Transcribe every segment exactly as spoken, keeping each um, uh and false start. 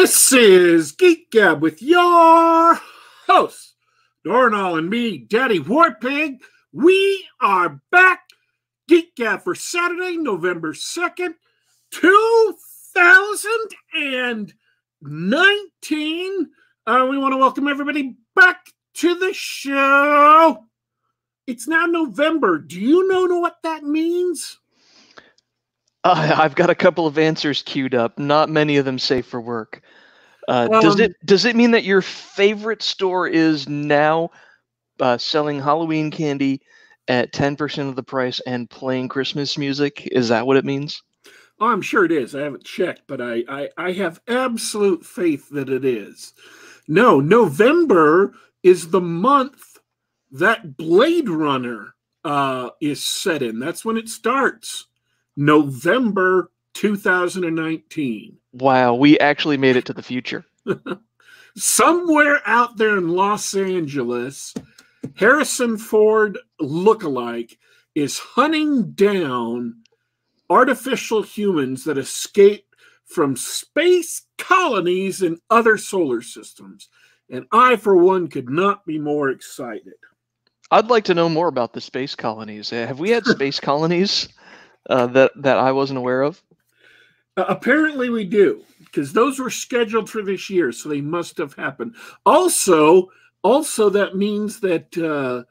This is Geek Gab with your hosts, Dornall and me, Daddy Warpig. We are back, Geek Gab, for Saturday, November second, two thousand nineteen. Uh, we want to welcome everybody back to the show. It's now November. Do you know what that means? Uh, I've got a couple of answers queued up. Not many of them safe for work. Uh, um, does it does it mean that your favorite store is now uh, selling Halloween candy at ten percent of the price and playing Christmas music? Is that what it means? Oh, I'm sure it is. I haven't checked, but I, I, I have absolute faith that it is. No, November is the month that Blade Runner uh, is set in. That's when it starts. November two thousand nineteen. Wow, we actually made it to the future. Somewhere out there in Los Angeles, Harrison Ford lookalike is hunting down artificial humans that escape from space colonies in other solar systems. And I, for one, could not be more excited. I'd like to know more about the space colonies. Have we had space colonies? Uh, that, that I wasn't aware of? Uh, apparently we do, because those were scheduled for this year, so they must have happened. Also, also that means that, uh,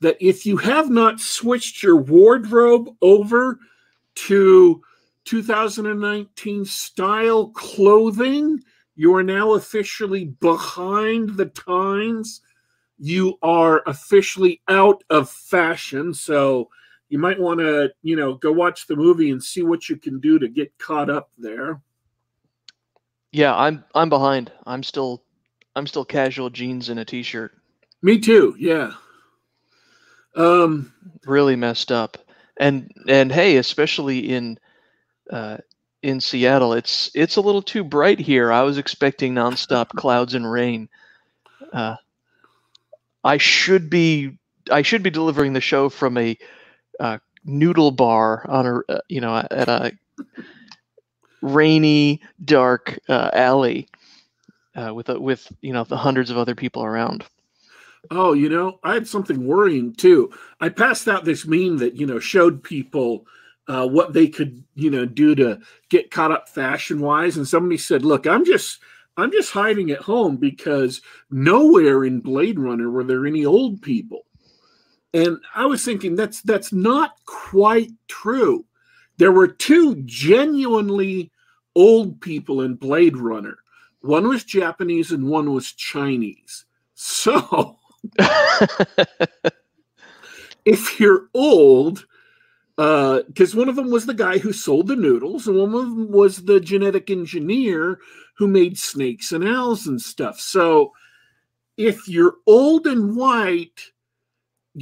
that if you have not switched your wardrobe over to two thousand nineteen style clothing, you are now officially behind the times. You are officially out of fashion, so you might want to, you know, go watch the movie and see what you can do to get caught up there. Yeah, I'm I'm behind. I'm still I'm still casual jeans and a t-shirt. Me too. Yeah. Um, really messed up. And and hey, especially in uh, in Seattle, it's it's a little too bright here. I was expecting nonstop clouds and rain. Uh, I should be I should be delivering the show from a Uh, noodle bar on a uh, you know at a rainy, dark uh, alley uh, with uh, with you know the hundreds of other people around. Oh, you know, I had something worrying too. I passed out this meme that you know showed people uh, what they could you know do to get caught up fashion wise, and somebody said, "Look, I'm just I'm just hiding at home because nowhere in Blade Runner were there any old people." And I was thinking that's that's not quite true. There were two genuinely old people in Blade Runner. One was Japanese and one was Chinese. So if you're old, uh, because one of them was the guy who sold the noodles, and one of them was the genetic engineer who made snakes and owls and stuff. So if you're old and white,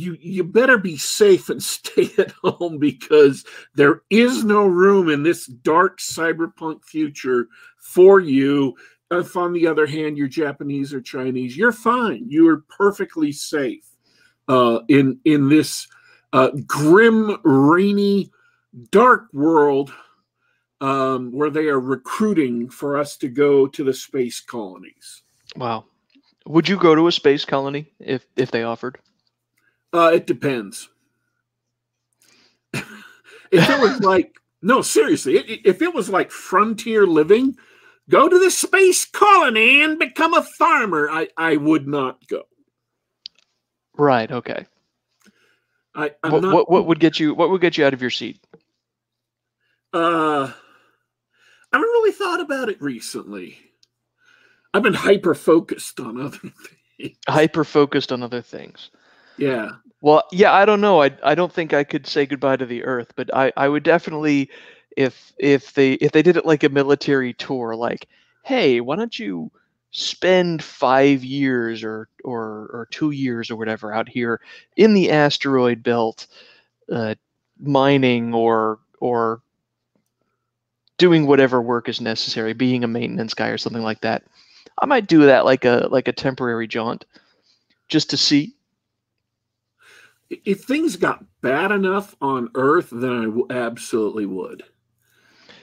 You you better be safe and stay at home because there is no room in this dark cyberpunk future for you. If, on the other hand, you're Japanese or Chinese, you're fine. You are perfectly safe uh, in, in this uh, grim, rainy, dark world um, where they are recruiting for us to go to the space colonies. Wow. Would you go to a space colony if, if they offered? Uh, it depends. If it was like, no, seriously, it, if it was like frontier living, go to the space colony and become a farmer, I, I would not go. Right. Okay. I I'm what, not, what what would get you? What would get you out of your seat? Uh, I haven't really thought about it recently. I've been hyper focused on other things. Hyper focused on other things. Yeah. Well, yeah, I don't know. I I don't think I could say goodbye to the Earth, but I, I would definitely, if if they if they did it like a military tour, like, hey, why don't you spend five years or or, or two years or whatever out here in the asteroid belt, uh, mining or or doing whatever work is necessary, being a maintenance guy or something like that. I might do that like a like a temporary jaunt, just to see. If things got bad enougf on Earth, then I w- absolutely would.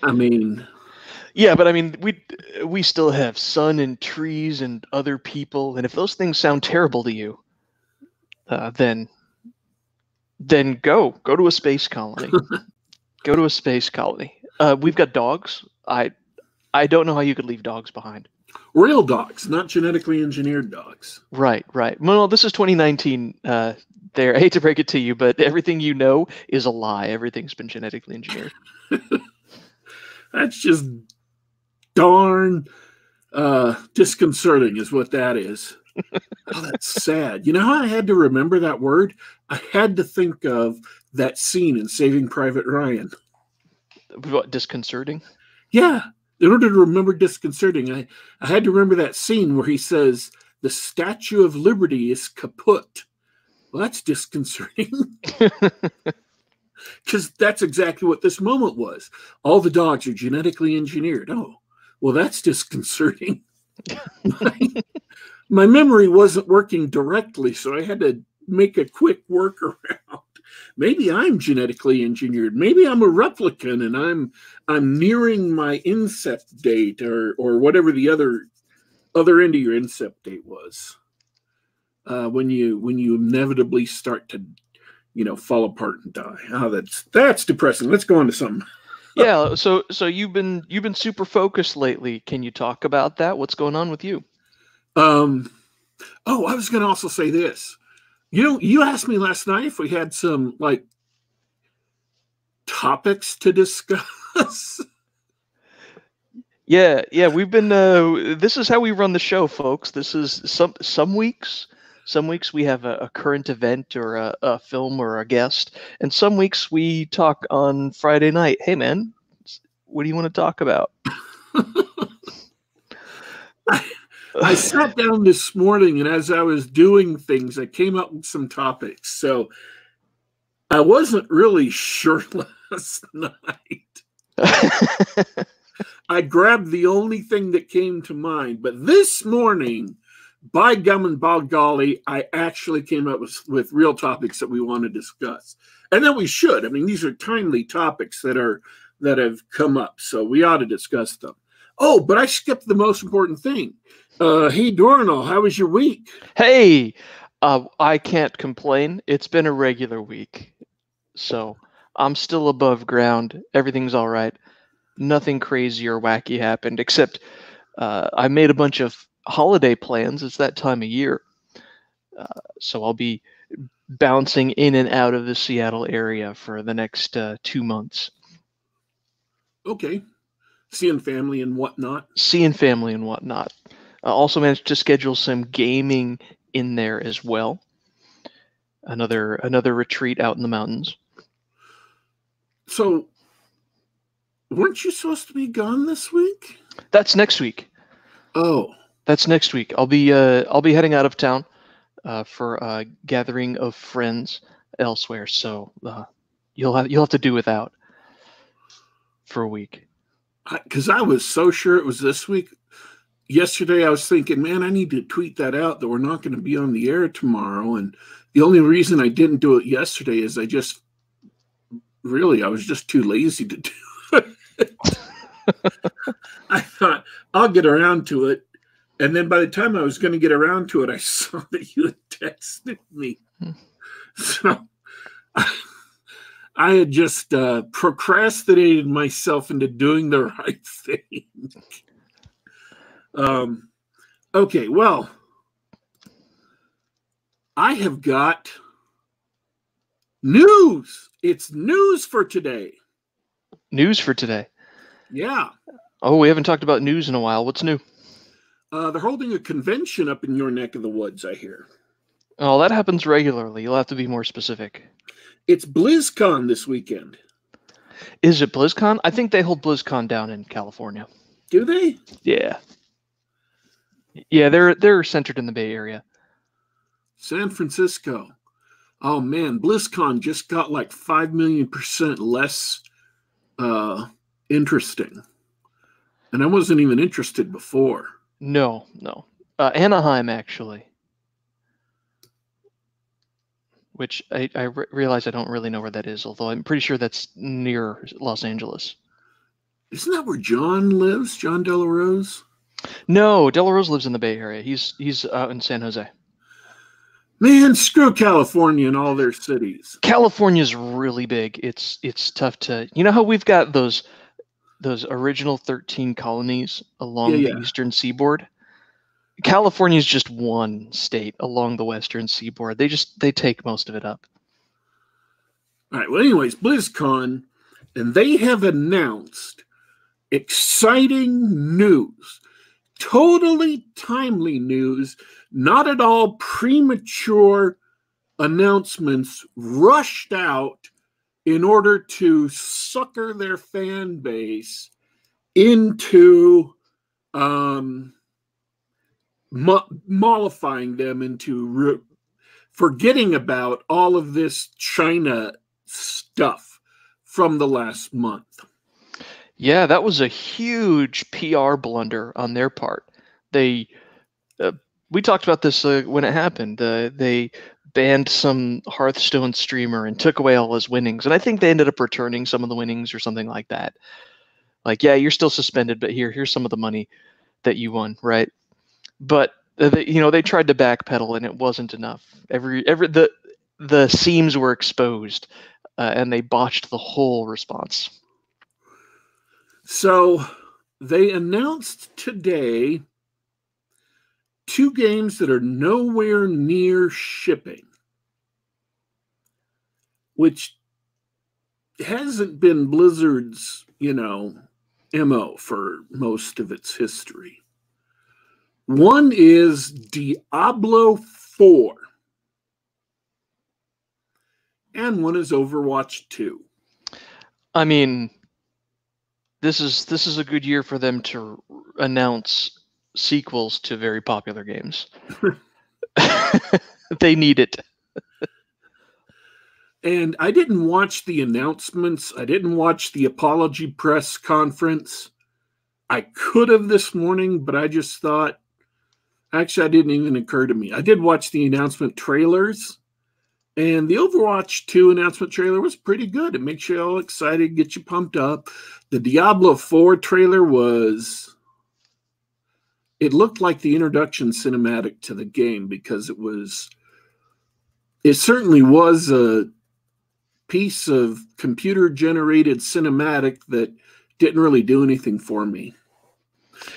I mean, Yeah, but I mean, we we still have sun and trees and other people, and if those things sound terrible to you, uh, then then go go to a space colony. Go to a space colony. Uh, we've got dogs. I I don't know how you could leave dogs behind. Real dogs, not genetically engineered dogs. Right, right. Well, this is twenty nineteen. Uh, there, I hate to break it to you, but everything you know is a lie. Everything's been genetically engineered. That's just darn uh, disconcerting is what that is. Oh, that's sad. You know how I had to remember that word? I had to think of that scene in Saving Private Ryan. What, disconcerting? Yeah. In order to remember disconcerting, I, I had to remember that scene where he says, the Statue of Liberty is kaput. Well, that's disconcerting. Because that's exactly what this moment was. All the dogs are genetically engineered. Oh, well, that's disconcerting. my, my memory wasn't working directly, so I had to make a quick workaround. Maybe I'm genetically engineered. Maybe I'm a replicant, and I'm I'm nearing my incept date, or or whatever the other other end of your incept date was. Uh, when you when you inevitably start to, you know, fall apart and die. Oh, that's that's depressing. Let's go on to something. Yeah. So so you've been you've been super focused lately. Can you talk about that? What's going on with you? Um. Oh, I was going to also say this. You know, you asked me last night if we had some like topics to discuss. Yeah. Yeah. We've been. Uh, this is how we run the show, folks. This is some some weeks. Some weeks we have a, a current event or a, a film or a guest, and some weeks we talk on Friday night. Hey, man, what do you want to talk about? I, I sat down this morning, and as I was doing things, I came up with some topics. So I wasn't really sure last night. I grabbed the only thing that came to mind, but this morning, by gum and by golly, I actually came up with, with real topics that we want to discuss. And that we should. I mean, these are timely topics that are that have come up, so we ought to discuss them. Oh, but I skipped the most important thing. Uh, hey, Dornall, how was your week? Hey, uh, I can't complain. It's been a regular week. So I'm still above ground. Everything's all right. Nothing crazy or wacky happened, except uh, I made a bunch of holiday plans. It's that time of year, uh, so I'll be bouncing in and out of the Seattle area for the next uh, two months. Okay, seeing family and whatnot. Seeing family and whatnot. I also managed to schedule some gaming in there as well. Another another retreat out in the mountains. So, weren't you supposed to be gone this week? That's next week. Oh. That's next week. I'll be uh, I'll be heading out of town uh, for a gathering of friends elsewhere. So uh, you'll have you'll have to do without for a week. Because I, I was so sure it was this week. Yesterday I was thinking, man, I need to tweet that out that we're not going to be on the air tomorrow. And the only reason I didn't do it yesterday is I just really I was just too lazy to do it. I thought I'll get around to it. And then by the time I was going to get around to it, I saw that you had texted me. So I, I had just uh, procrastinated myself into doing the right thing. Um, okay, well, I have got news. It's news for today. News for today? Yeah. Oh, we haven't talked about news in a while. What's new? Uh, they're holding a convention up in your neck of the woods, I hear. Oh, that happens regularly. You'll have to be more specific. It's BlizzCon this weekend. Is it BlizzCon? I think they hold BlizzCon down in California. Do they? Yeah. Yeah, they're they're centered in the Bay Area. San Francisco. Oh, man, BlizzCon just got like five million percent less uh, interesting. And I wasn't even interested before. No, no. Uh, Anaheim, actually. Which I, I re- realize I don't really know where that is, although I'm pretty sure that's near Los Angeles. Isn't that where John lives? John De La Rose? No, De La Rose lives in the Bay Area. He's he's uh, in San Jose. Man, screw California and all their cities. California's really big. It's it's tough to. You know how we've got those those original thirteen colonies along yeah, the yeah. eastern seaboard? California's just one state along the western seaboard. They just they take most of it up. All right. Well, anyways, BlizzCon, and they have announced exciting news. Totally timely news, not at all premature announcements rushed out in order to sucker their fan base into um, mo- mollifying them into re- forgetting about all of this China stuff from the last month. Yeah, that was a huge P R blunder on their part. They, uh, we talked about this uh, when it happened. Uh, they banned some Hearthstone streamer and took away all his winnings. And I think they ended up returning some of the winnings or something like that. Like, yeah, you're still suspended, but here, here's some of the money that you won, right? But uh, they, you know, they tried to backpedal, and it wasn't enough. Every, every the the seams were exposed, uh, and they botched the whole response. So they announced today two games that are nowhere near shipping, which hasn't been Blizzard's, you know, M O for most of its history. One is Diablo four, and one is Overwatch two. I mean... This is this is a good year for them to announce sequels to very popular games. They need it. And I didn't watch the announcements. I didn't watch the apology press conference. I could have this morning, but I just thought... Actually, it didn't even occur to me. I did watch the announcement trailers. And the Overwatch two announcement trailer was pretty good. It makes you all excited, gets you pumped up. The Diablo four trailer was... It looked like the introduction cinematic to the game because it was... It certainly was a piece of computer-generated cinematic that didn't really do anything for me.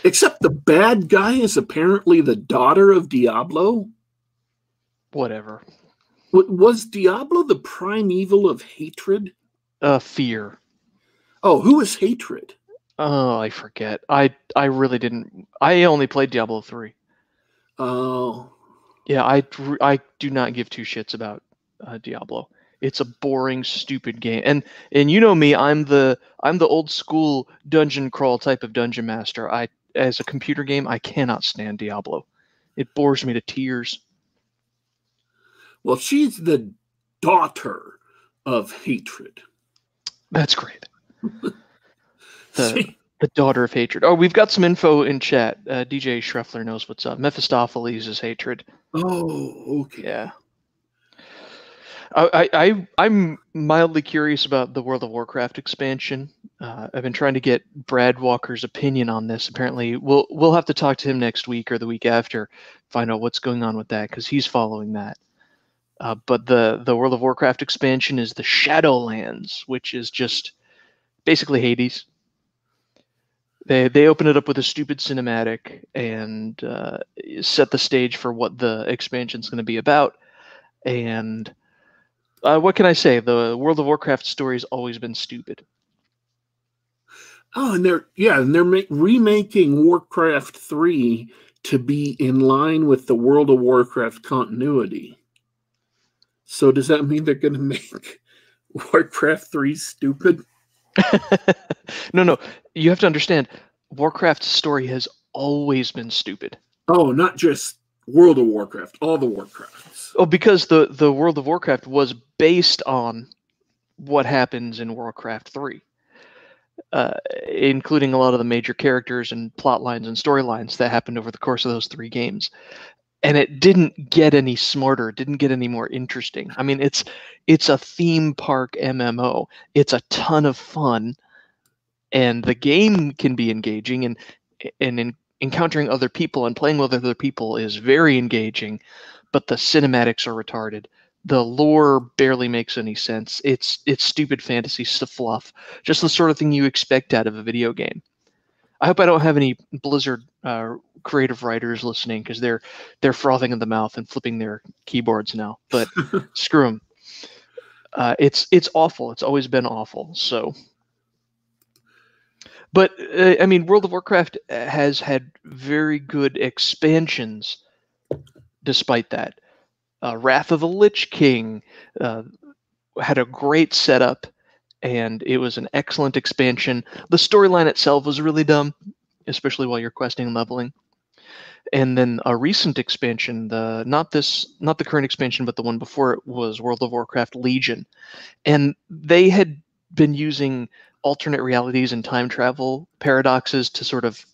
Except the bad guy is apparently the daughter of Diablo. Whatever. Was Diablo the primeval of hatred? Uh, fear. Oh, who is hatred? Oh, I forget. I I really didn't. I only played Diablo three. Oh. Yeah, I, I do not give two shits about uh, Diablo. It's a boring, stupid game. And and you know me, I'm the I'm the old school dungeon crawl type of dungeon master. I as a computer game, I cannot stand Diablo. It bores me to tears. Well, she's the daughter of hatred. That's great. the, the daughter of hatred. Oh, we've got some info in chat. Uh, D J Schreffler knows what's up. Mephistopheles is hatred. Oh, okay. Yeah. I, I, I, I'm mildly curious about the World of Warcraft expansion. Uh, I've been trying to get Brad Walker's opinion on this. Apparently, we'll we'll have to talk to him next week or the week after, find out what's going on with that, because he's following that. Uh, but the, the World of Warcraft expansion is the Shadowlands, which is just basically Hades. They they open it up with a stupid cinematic and uh, set the stage for what the expansion's going to be about. And uh, what can I say? The World of Warcraft story's always been stupid. Oh, and they're yeah, and they're ma- remaking Warcraft three to be in line with the World of Warcraft continuity. So does that mean they're going to make Warcraft three stupid? No, no. You have to understand, Warcraft's story has always been stupid. Oh, not just World of Warcraft, all the Warcrafts. Oh, because the, the World of Warcraft was based on what happens in Warcraft three, uh, including a lot of the major characters and plot lines and storylines that happened over the course of those three games. And it didn't get any smarter, didn't get any more interesting. I mean, it's it's a theme park M M O. It's a ton of fun, and the game can be engaging, and and in, encountering other people and playing with other people is very engaging, but the cinematics are retarded. The lore barely makes any sense. It's it's stupid fantasy fluff, just the sort of thing you expect out of a video game. I hope I don't have any Blizzard uh, creative writers listening, because they're they're frothing in the mouth and flipping their keyboards now. But screw them. Uh, it's it's awful. It's always been awful. So, but uh, I mean, World of Warcraft has had very good expansions, despite that. Uh, Wrath of the Lich King uh, had a great setup, and it was an excellent expansion. The storyline itself was really dumb, especially while you're questing and leveling. And then a recent expansion, the not this, not the current expansion, but the one before it, was World of Warcraft Legion. And they had been using alternate realities and time travel paradoxes to sort of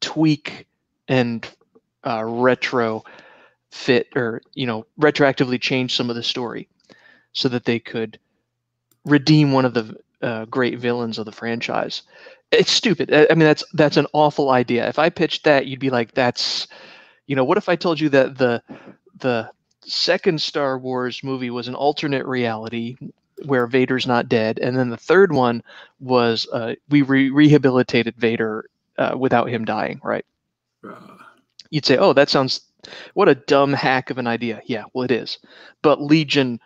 tweak and uh, retro fit, or, you know, retroactively change some of the story so that they could redeem one of the uh, great villains of the franchise. It's stupid. I mean, that's that's an awful idea. If I pitched that, you'd be like, that's, you know, what if I told you that the the second Star Wars movie was an alternate reality where Vader's not dead, and then the third one was uh, we re rehabilitated Vader uh, without him dying, right? Uh. You'd say, oh, that sounds, what a dumb hack of an idea. Yeah, well, it is. But Legion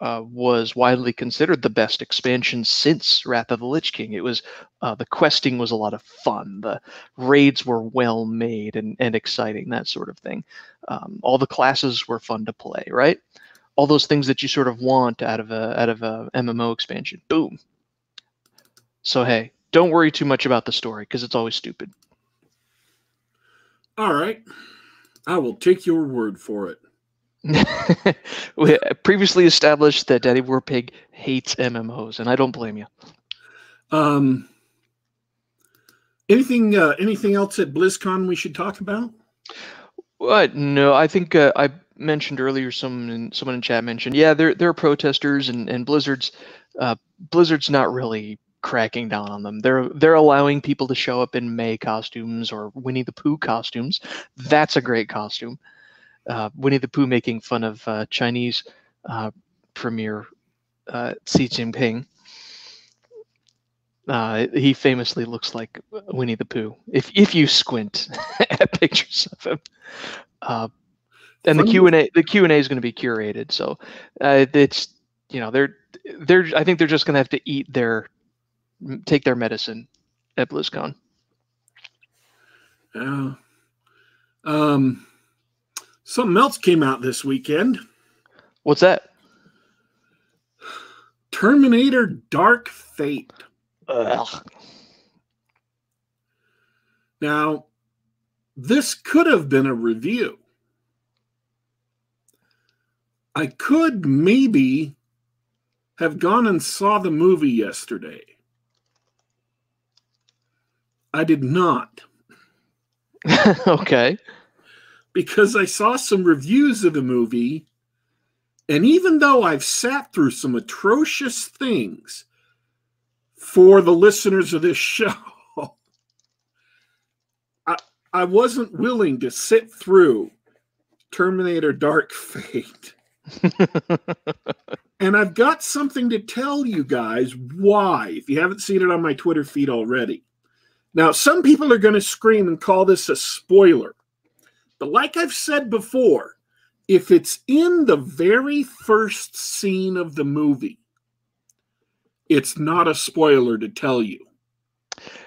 Uh, was widely considered the best expansion since Wrath of the Lich King. It was uh, the questing was a lot of fun. The raids were well made and, and exciting, that sort of thing. Um, all the classes were fun to play, right? All those things that you sort of want out of a out of a M M O expansion. Boom. So hey, don't worry too much about the story, because it's always stupid. All right, I will take your word for it. We previously established that Daddy Warpig hates M M Os, and I don't blame you. Um, anything, uh, anything else at BlizzCon we should talk about? What? No, I think uh, I mentioned earlier. Someone, someone in chat mentioned, yeah, there there are protesters, and and Blizzard's uh, Blizzard's not really cracking down on them. They're they're allowing people to show up in May costumes or Winnie the Pooh costumes. That's a great costume. Uh, Winnie the Pooh making fun of uh, Chinese uh, Premier uh, Xi Jinping. Uh, he famously looks like Winnie the Pooh if if you squint at pictures of him. Uh, and the Q and A the Q and A is going to be curated, so uh, it's you know they're they're I think they're just going to have to eat their take their medicine at BlizzCon. Yeah. Uh, um. Something else came out this weekend. What's that? Terminator Dark Fate. Ugh. Now, this could have been a review. I could maybe have gone and saw the movie yesterday. I did not. Okay. Because I saw some reviews of the movie, and even though I've sat through some atrocious things for the listeners of this show, I, I wasn't willing to sit through Terminator Dark Fate. And I've got something to tell you guys why, if you haven't seen it on my Twitter feed already. Now, some people are going to scream and call this a spoiler. But like I've said before, if it's in the very first scene of the movie, it's not a spoiler to tell you.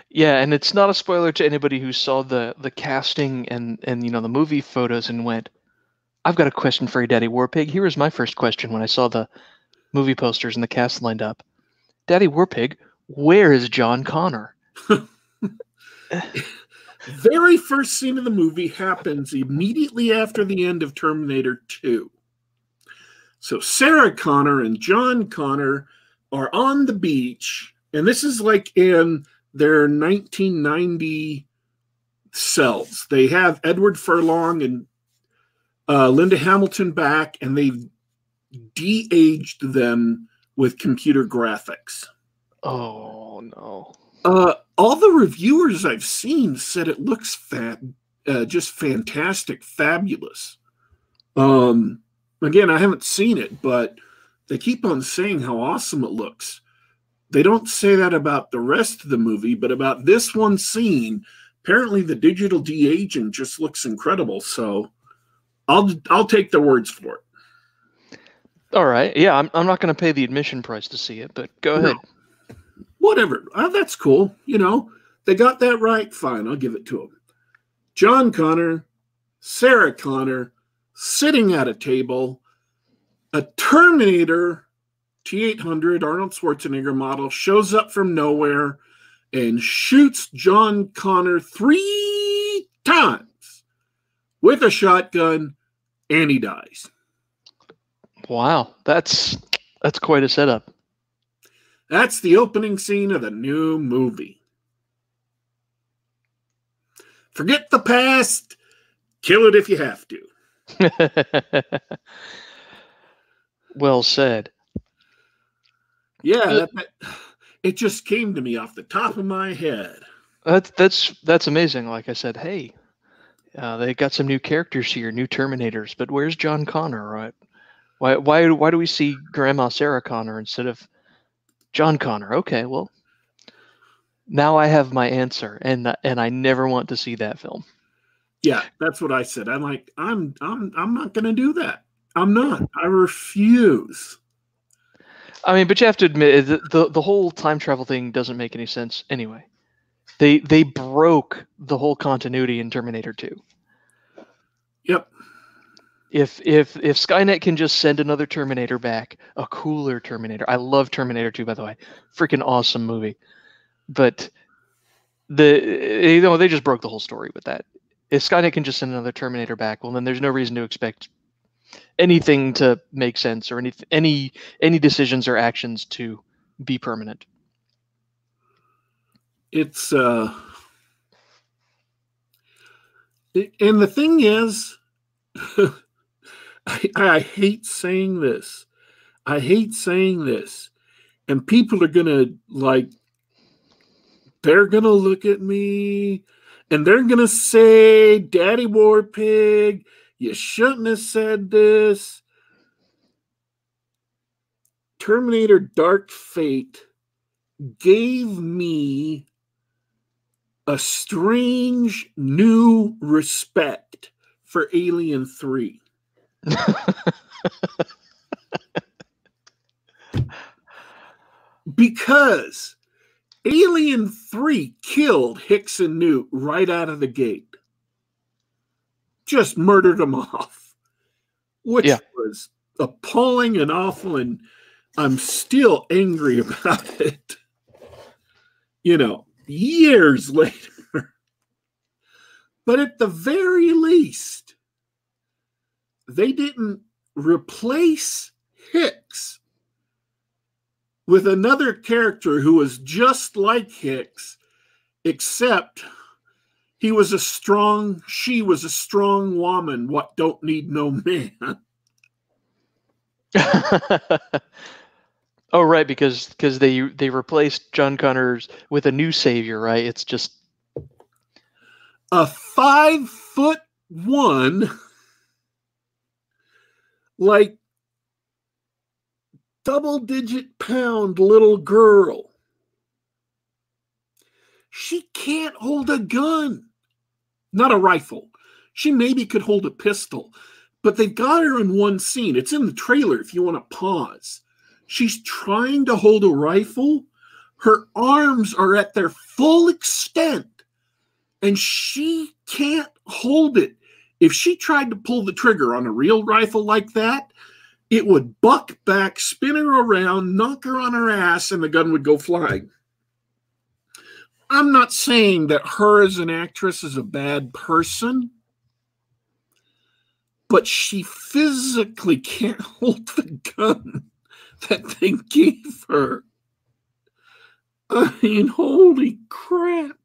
Yeah, and it's not a spoiler to anybody who saw the the casting and and you know the movie photos and went, "I've got a question for you, Daddy Warpig. Here is my first question when I saw the movie posters and the cast lined up. Daddy Warpig, where is John Connor?" Very first scene of the movie happens immediately after the end of Terminator two. So Sarah Connor and John Connor are on the beach, and this is like in their nineteen ninety selves. They have Edward Furlong and uh, Linda Hamilton back, and they've de-aged them with computer graphics. Oh, no. Uh, all the reviewers I've seen said it looks fab, uh, just fantastic, fabulous. Um, again, I haven't seen it, but they keep on saying how awesome it looks. They don't say that about the rest of the movie, but about this one scene, apparently the digital de-aging just looks incredible. So I'll I'll take the words for it. All right. Yeah, I'm I'm not going to pay the admission price to see it, but go ahead. No. Whatever. Oh, that's cool. You know, they got that right. Fine, I'll give it to them. John Connor, Sarah Connor, sitting at a table, a Terminator T eight hundred Arnold Schwarzenegger model shows up from nowhere and shoots John Connor three times with a shotgun, and he dies. Wow, that's that's quite a setup. That's the opening scene of the new movie. Forget the past, kill it if you have to. Well said. Yeah, that, that, it just came to me off the top of my head. That's that's that's amazing. Like I said, hey, uh, they got some new characters here, new Terminators. But where's John Connor? Right? Why why why do we see Grandma Sarah Connor instead of John Connor? Okay, well, now I have my answer, and and I never want to see that film. Yeah, that's what I said. I'm like, I'm I'm I'm not gonna do that. I'm not. I refuse. I mean, but you have to admit, the, the, the whole time travel thing doesn't make any sense anyway. They they broke the whole continuity in Terminator two. Yep. If if if Skynet can just send another Terminator back, a cooler Terminator. I love Terminator two, by the way. Freaking awesome movie. But the you know they just broke the whole story with that. If Skynet can just send another Terminator back, well, then there's no reason to expect anything to make sense, or any any any decisions or actions to be permanent. It's uh, it, and the thing is, I, I hate saying this. I hate saying this, and people are gonna like. They're gonna look at me, and they're gonna say, "Daddy Warpig, you shouldn't have said this." Terminator Dark Fate gave me a strange new respect for Alien three. Because Alien three killed Hicks and Newt right out of the gate. Just murdered them off, which yeah. was appalling and awful, and I'm still angry about it, you know, years later. But at the very least, they didn't replace Hicks with another character who was just like Hicks, except he was a strong, she was a strong woman, what don't need no man. Oh, right, because because they they replaced John Connors with a new savior, right? It's just a five foot one, like double digit pound little girl. She can't hold a gun. Not a rifle. She maybe could hold a pistol, but they got her in one scene. It's in the trailer if you want to pause. She's trying to hold a rifle. Her arms are at their full extent, and she can't hold it. If she tried to pull the trigger on a real rifle like that, it would buck back, spin her around, knock her on her ass, and the gun would go flying. I'm not saying that her as an actress is a bad person, but she physically can't hold the gun that they gave her. I mean, holy crap.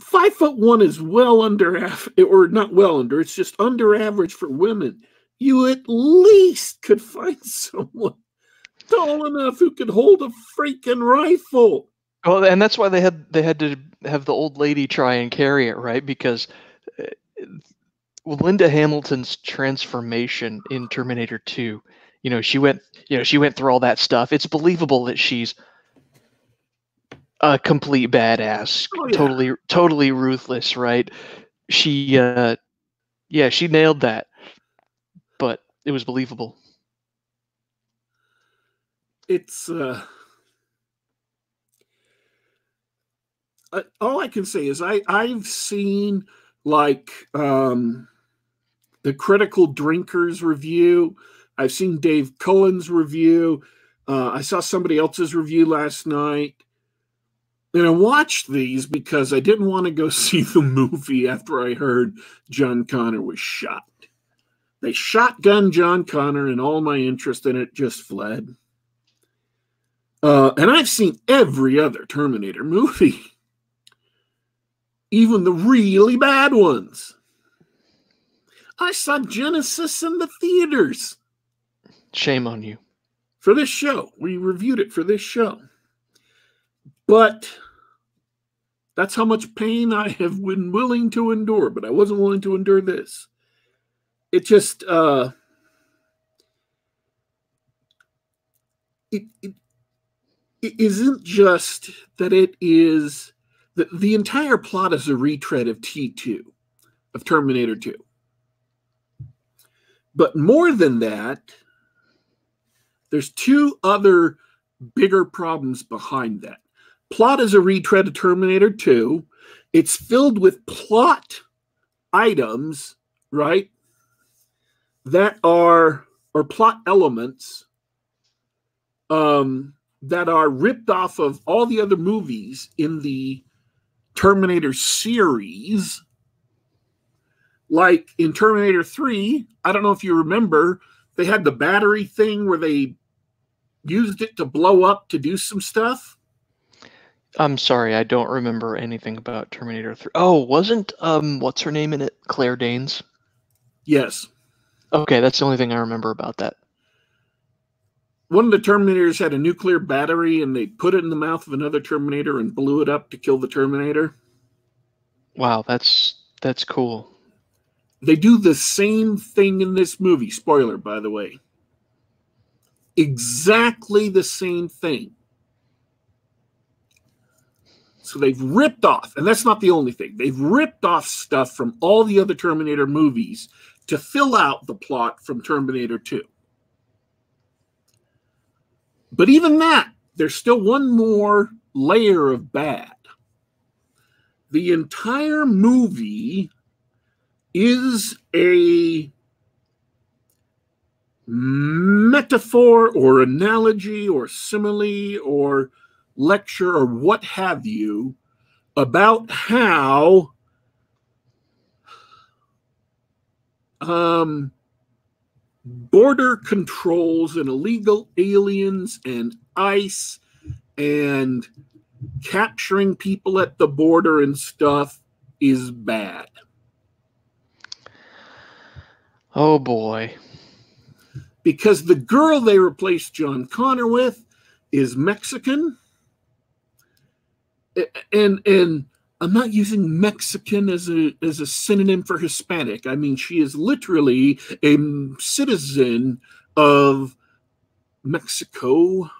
Five foot one is well under, or not well under, it's just under average for women. You at least could find someone tall enough who could hold a freaking rifle. Well, and that's why they had they had to have the old lady try and carry it, right? Because Linda Hamilton's transformation in Terminator two, you know, she went, you know, she went through all that stuff. It's believable that she's a complete badass, oh, yeah. totally, totally ruthless, right? She, uh, yeah, she nailed that, but it was believable. It's, uh, uh all I can say is I, I've seen like, um, the Critical Drinker's review. I've seen Dave Cullen's review. Uh, I saw somebody else's review last night. And I watched these because I didn't want to go see the movie after I heard John Connor was shot. They shotgunned John Connor, and all my interest in it just fled. Uh, and I've seen every other Terminator movie, even the really bad ones. I saw Genesis in the theaters. Shame on you. For this show. We reviewed it for this show. But that's how much pain I have been willing to endure, but I wasn't willing to endure this. It just, uh, it, it, it isn't just that it is, the, the entire plot is a retread of T two, of Terminator two. But more than that, there's two other bigger problems behind that. Plot is a retread of Terminator two. It's filled with plot items, right, that are, or plot elements um, that are ripped off of all the other movies in the Terminator series. Like in Terminator three, I don't know if you remember, they had the battery thing where they used it to blow up to do some stuff. I'm sorry, I don't remember anything about Terminator three. Oh, wasn't, um, what's her name in it? Claire Danes? Yes. Okay, that's the only thing I remember about that. One of the Terminators had a nuclear battery, and they put it in the mouth of another Terminator and blew it up to kill the Terminator. Wow, that's that's cool. They do the same thing in this movie. Spoiler, by the way. Exactly the same thing. So they've ripped off, and that's not the only thing. They've ripped off stuff from all the other Terminator movies to fill out the plot from Terminator two. But even that, there's still one more layer of bad. The entire movie is a metaphor or analogy or simile or lecture or what have you about how um, border controls and illegal aliens and ICE and capturing people at the border and stuff is bad. Oh boy. Because the girl they replaced John Connor with is Mexican. And and I'm not using Mexican as a as a synonym for Hispanic. I mean, she is literally a citizen of Mexico.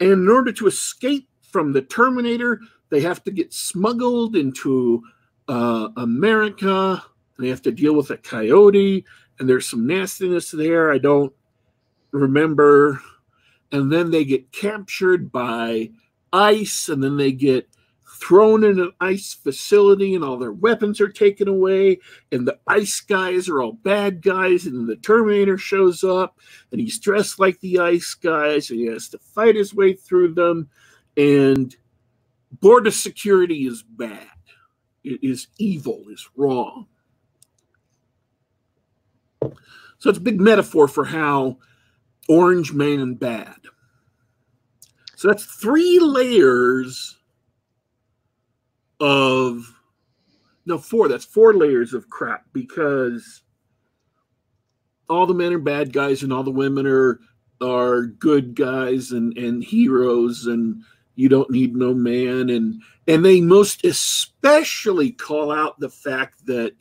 And in order to escape from the Terminator, they have to get smuggled into uh, America. And they have to deal with a coyote. And there's some nastiness there. I don't remember. And then they get captured by ICE, and then they get thrown in an ICE facility, and all their weapons are taken away, and the ICE guys are all bad guys, and then the Terminator shows up, and he's dressed like the ICE guys, and he has to fight his way through them, and border security is bad. It is evil. It's wrong. So it's a big metaphor for how Orange Man bad. So that's three layers of, no, four. That's four layers of crap, because all the men are bad guys and all the women are are good guys and, and heroes, and You don't need no man. And and they most especially call out the fact that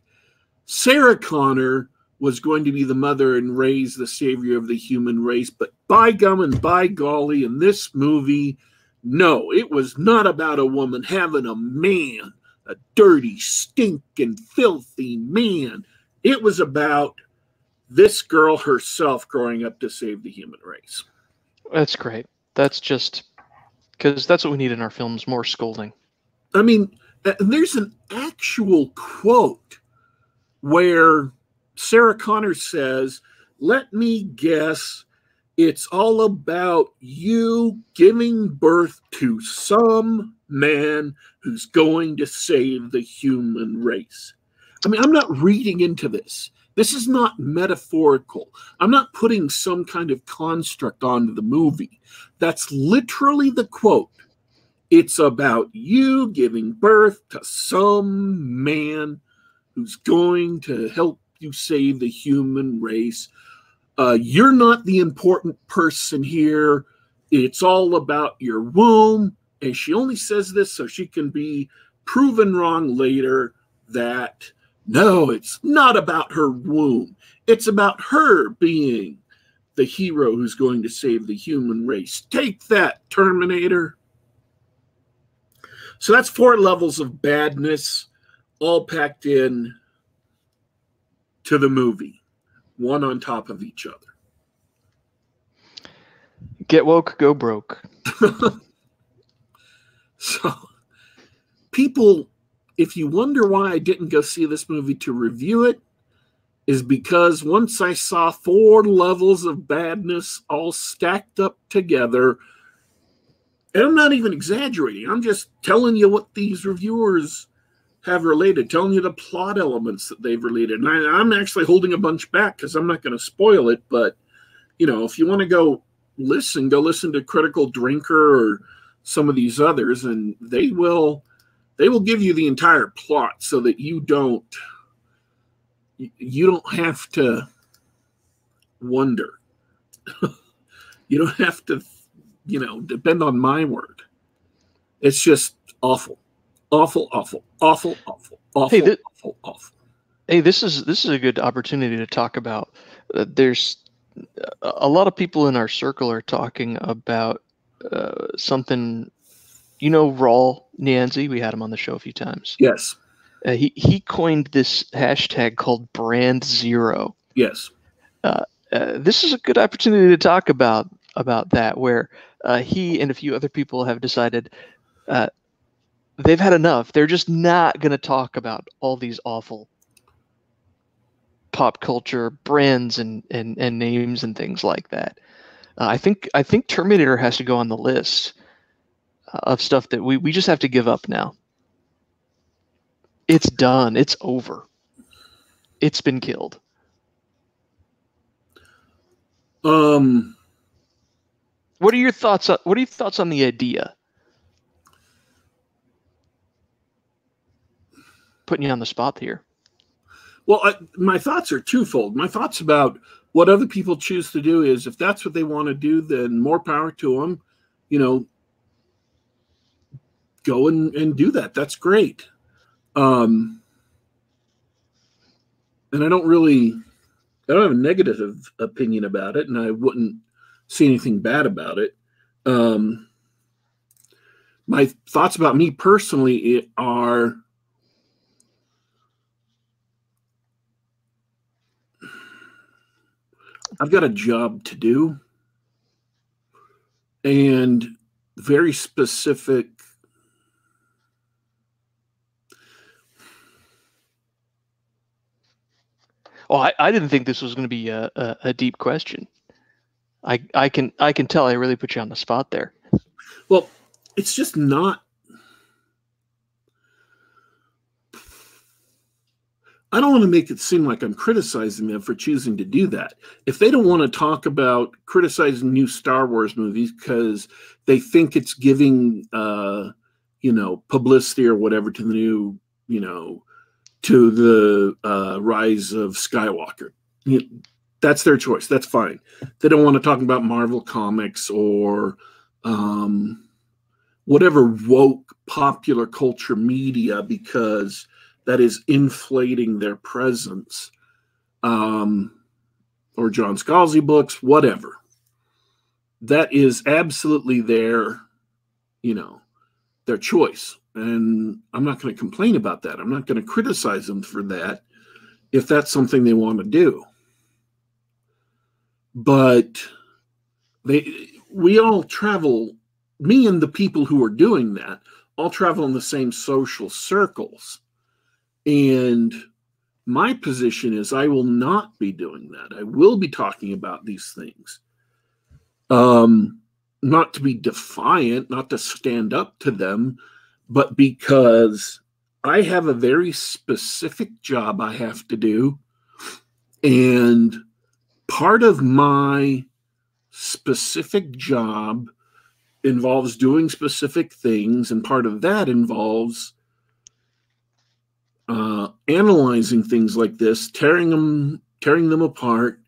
Sarah Connor was going to be the mother and raise the savior of the human race. But by gum and by golly, in this movie, no, it was not about a woman having a man, a dirty, stinking, filthy man. It was about this girl herself growing up to save the human race. That's great. That's just because that's what we need in our films, more scolding. I mean, there's an actual quote where Sarah Connor says, "Let me guess, it's all about you giving birth to some man who's going to save the human race." I mean, I'm not reading into this. This is not metaphorical. I'm not putting some kind of construct onto the movie. That's literally the quote. It's about you giving birth to some man who's going to help you save the human race. Uh, you're not the important person here. It's all about your womb. And she only says this so she can be proven wrong later that, no, it's not about her womb. It's about her being the hero who's going to save the human race. Take that, Terminator. So that's four levels of badness all packed in to the movie, one on top of each other. Get woke, go broke. So, people, if you wonder why I didn't go see this movie to review it, is because once I saw four levels of badness all stacked up together, and I'm not even exaggerating, I'm just telling you what these reviewers have related, telling you the plot elements that they've related. And I, I'm actually holding a bunch back because I'm not going to spoil it. But, you know, if you want to go listen, go listen to Critical Drinker or some of these others, and they will they will give you the entire plot so that you don't you don't have to wonder. You don't have to, you know, depend on my word. It's just awful. Awful, awful, awful, awful, awful, hey, th- awful, awful. Hey, this is this is a good opportunity to talk about. Uh, there's a lot of people in our circle are talking about uh, something. You know, Raul Nyanzi. We had him on the show a few times. Yes. Uh, he he coined this hashtag called Brand Zero. Yes. Uh, uh, this is a good opportunity to talk about about that, where uh, he and a few other people have decided. Uh, They've had enough. They're just not going to talk about all these awful pop culture brands and, and, and names and things like that. Uh, I think I think Terminator has to go on the list of stuff that we, we just have to give up now. It's done. It's over. It's been killed. Um, what are your thoughts on, what are your thoughts on the idea? Putting you on the spot here. Well, I, my thoughts are twofold. My thoughts about what other people choose to do is, if that's what they want to do, then more power to them. You know, go and, and do that. That's great. Um, and I don't really, I don't have a negative opinion about it, and I wouldn't see anything bad about it. Um, my thoughts about me personally are, I've got a job to do and very specific. Oh, I, I didn't think this was going to be a, a, a deep question. I I can I can tell I really put you on the spot there. Well, it's just not. I don't want to make it seem like I'm criticizing them for choosing to do that. If they don't want to talk about criticizing new Star Wars movies because they think it's giving, uh, you know, publicity or whatever to the new, you know, to the uh, rise of Skywalker, you know, that's their choice. That's fine. They don't want to talk about Marvel Comics or um, whatever woke popular culture media, because that is inflating their presence, um, or John Scalzi books, whatever. That is absolutely their, you know, their choice. And I'm not going to complain about that. I'm not going to criticize them for that if that's something they want to do. But they, we all travel, me and the people who are doing that, all travel in the same social circles. And my position is I will not be doing that. I will be talking about these things. Um, not to be defiant, not to stand up to them, but because I have a very specific job I have to do. And part of my specific job involves doing specific things, and part of that involves uh, analyzing things like this, tearing them, tearing them apart,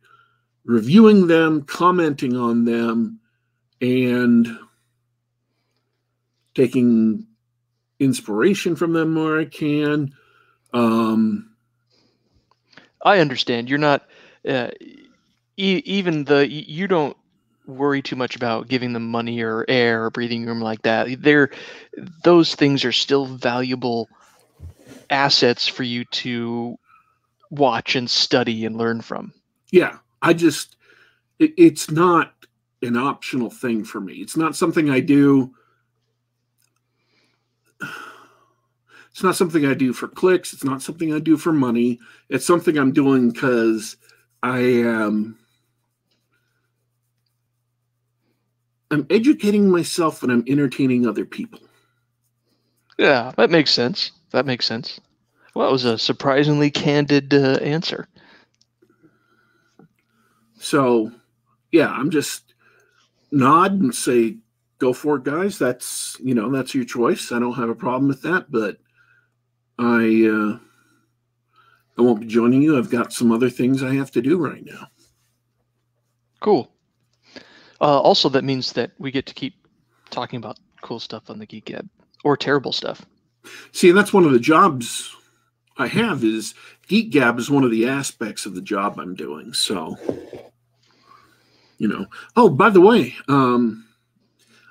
reviewing them, commenting on them, and taking inspiration from them where I can. Um, I understand. You're not... Uh... Even the, you don't worry too much about giving them money or air or breathing room like that. They're, those things are still valuable assets for you to watch and study and learn from. Yeah, I just, it, it's not an optional thing for me. It's not something I do. It's not something I do for clicks. It's not something I do for money. It's something I'm doing because I am... Um, I'm educating myself and I'm entertaining other people. Yeah, that makes sense. That makes sense. Well, that was a surprisingly candid uh, answer. So, yeah, I'm just nod and say, go for it, guys. That's, you know, that's your choice. I don't have a problem with that, but I, uh, I won't be joining you. I've got some other things I have to do right now. Cool. Uh, also, that means that we get to keep talking about cool stuff on the Geek Gab, or terrible stuff. See, and that's one of the jobs I have, is Geek Gab is one of the aspects of the job I'm doing. So, you know. Oh, by the way, um,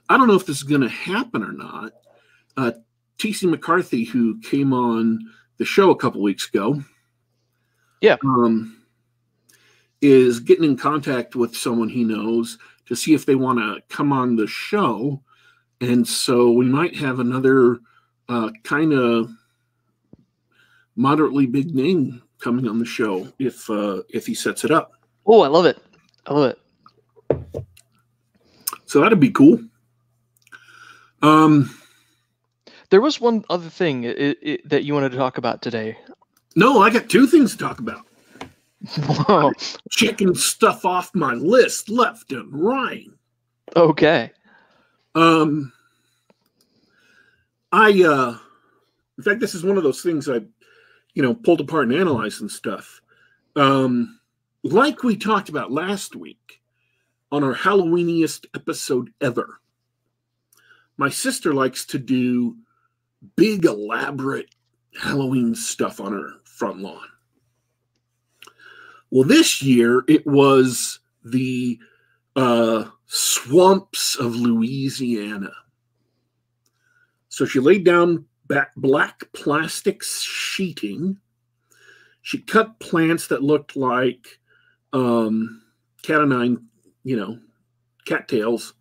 I don't know if this is going to happen or not. Uh, T C McCarthy, who came on the show a couple weeks ago, yeah, um, is getting in contact with someone he knows to see if they want to come on the show. And so we might have another uh, kind of moderately big name coming on the show if uh, if he sets it up. Oh, I love it. I love it. So that'd be cool. Um, there was one other thing it, it, that you wanted to talk about today. No, I got two things to talk about. Whoa. Checking stuff off my list left and right. Okay. Um, I, uh, in fact, this is one of those things I, you know, pulled apart and analyzed and stuff. Um, like we talked about last week on our Halloweeniest episode ever, my sister likes to do big, elaborate Halloween stuff on her front lawn. Well, this year it was the uh, swamps of Louisiana. So she laid down back black plastic sheeting. She cut plants that looked like um, cat o' nine, you know, cattails,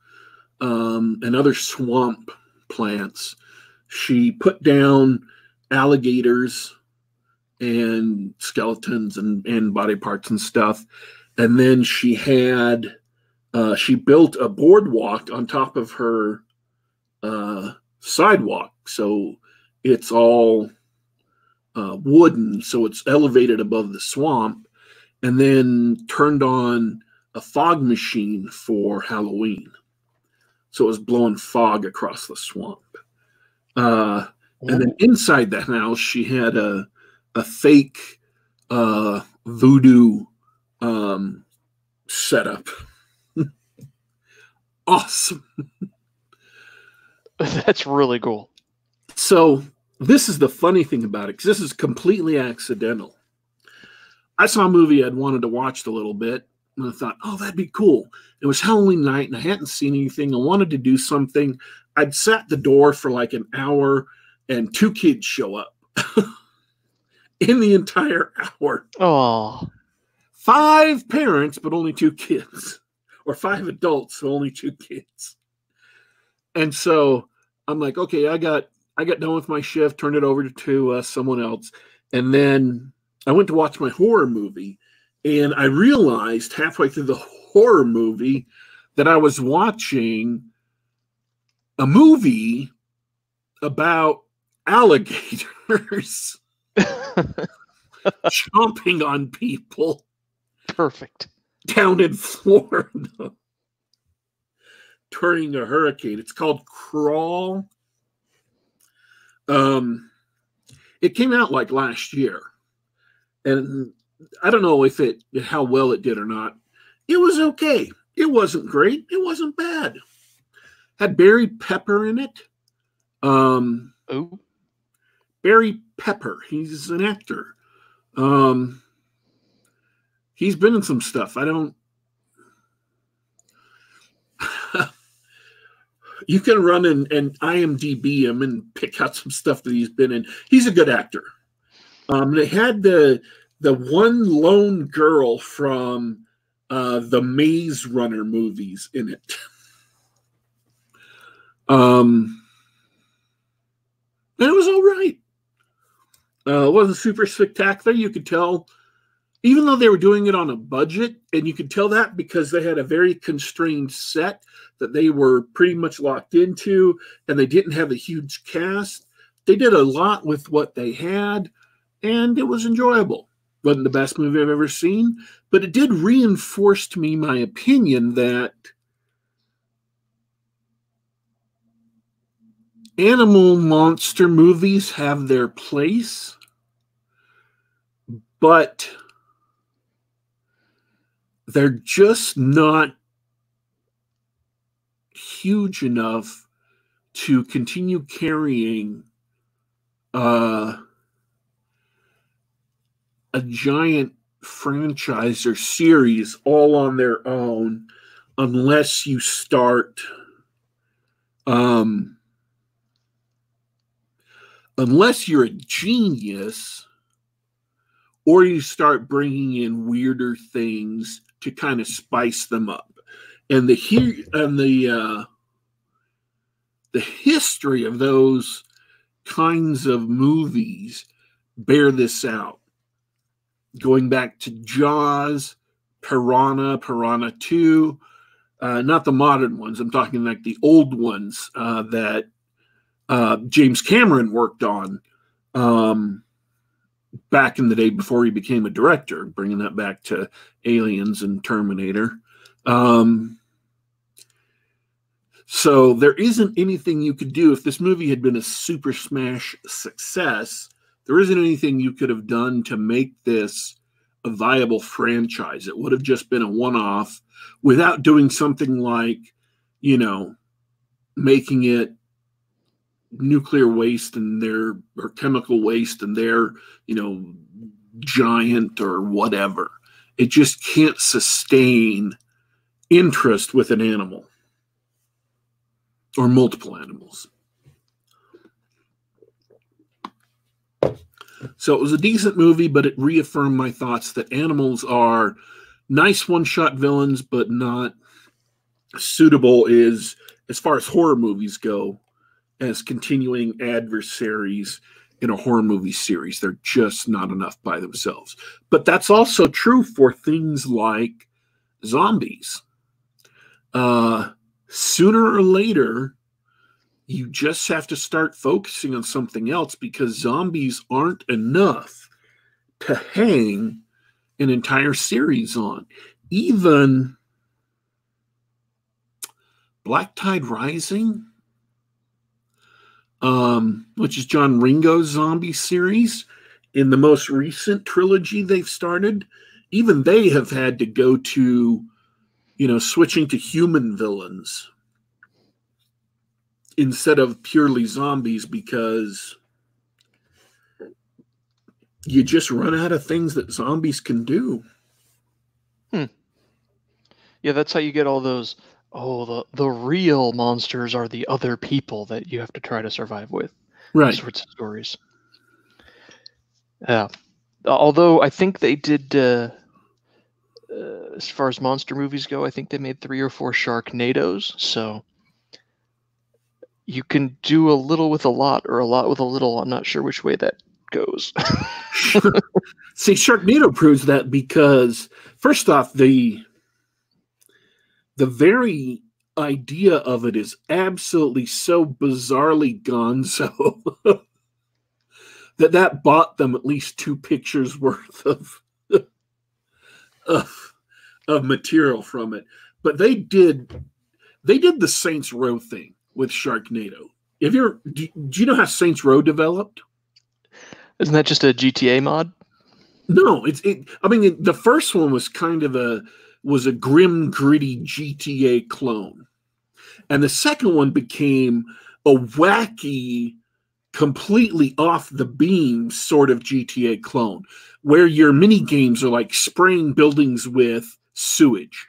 um, and other swamp plants. She put down alligators and skeletons and, and body parts and stuff. And then she had, uh, she built a boardwalk on top of her uh, sidewalk. So it's all uh, wooden. So it's elevated above the swamp, and then turned on a fog machine for Halloween. So it was blowing fog across the swamp. Uh, and then inside the house, she had a, a fake uh, voodoo um, setup. Awesome. That's really cool. So this is the funny thing about it, because this is completely accidental. I saw a movie I'd wanted to watch a little bit, and I thought, oh, that'd be cool. It was Halloween night, and I hadn't seen anything. I wanted to do something. I'd sat the door for like an hour, and two kids show up in the entire hour. Oh, five parents, but only two kids, or five adults, but only two kids. And so I'm like, okay, I got I got done with my shift, turned it over to uh, someone else, and then I went to watch my horror movie, and I realized halfway through the horror movie that I was watching a movie about alligators chomping on people. Perfect. Down in Florida during a hurricane. It's called Crawl. Um, it came out like last year, and I don't know if it how well it did or not. It was okay. It wasn't great. It wasn't bad. Had Barry Pepper in it. Um, oh, Barry Pepper. He's an actor. Um, he's been in some stuff. I don't. You can run and and IMDb him and pick out some stuff that he's been in. He's a good actor. Um, they had the. The one lone girl from uh, the Maze Runner movies in it. um, and it was all right. Uh, it wasn't super spectacular. You could tell, even though they were doing it on a budget, and you could tell that because they had a very constrained set that they were pretty much locked into, and they didn't have a huge cast. They did a lot with what they had, and it was enjoyable. Wasn't the best movie I've ever seen, but it did reinforce to me my opinion that animal monster movies have their place, but they're just not huge enough to continue carrying uh a giant franchise or series all on their own, unless you start, um, unless you're a genius, or you start bringing in weirder things to kind of spice them up. And the here and the uh, the history of those kinds of movies bear this out. Going back to Jaws, Piranha, Piranha two, uh, not the modern ones. I'm talking like the old ones uh, that uh, James Cameron worked on um, back in the day before he became a director, bringing that back to Aliens and Terminator. Um, so there isn't anything you could do if this movie had been a Super Smash success. There isn't anything you could have done to make this a viable franchise. It would have just been a one-off without doing something like, you know, making it nuclear waste and their, or chemical waste and their, you know, giant or whatever. It just can't sustain interest with an animal or multiple animals. So it was a decent movie, but it reaffirmed my thoughts that animals are nice one-shot villains, but not suitable is, as far as horror movies go, as continuing adversaries in a horror movie series. They're just not enough by themselves. But that's also true for things like zombies. Uh, sooner or later, you just have to start focusing on something else, because zombies aren't enough to hang an entire series on. Even Black Tide Rising, um, which is John Ringo's zombie series, in the most recent trilogy they've started, even they have had to go to, you know, switching to human villains instead of purely zombies, because you just run out of things that zombies can do. Hmm. Yeah, that's how you get all those, oh, the, the real monsters are the other people that you have to try to survive with. Right. Sorts of stories. Yeah. Although I think they did, uh, uh, as far as monster movies go, I think they made three or four Sharknados. So you can do a little with a lot or a lot with a little. I'm not sure which way that goes. Sure. See, Sharknado proves that, because first off, the the very idea of it is absolutely so bizarrely gonzo that that bought them at least two pictures worth of, of of material from it. But they did they did the Saints Row thing with Sharknado. If you're, do, do you know how Saints Row developed? Isn't that just a G T A mod? No, it's. It, I mean, it, the first one was kind of a was a grim, gritty G T A clone, and the second one became a wacky, completely off the beam sort of G T A clone, where your mini games are like spraying buildings with sewage,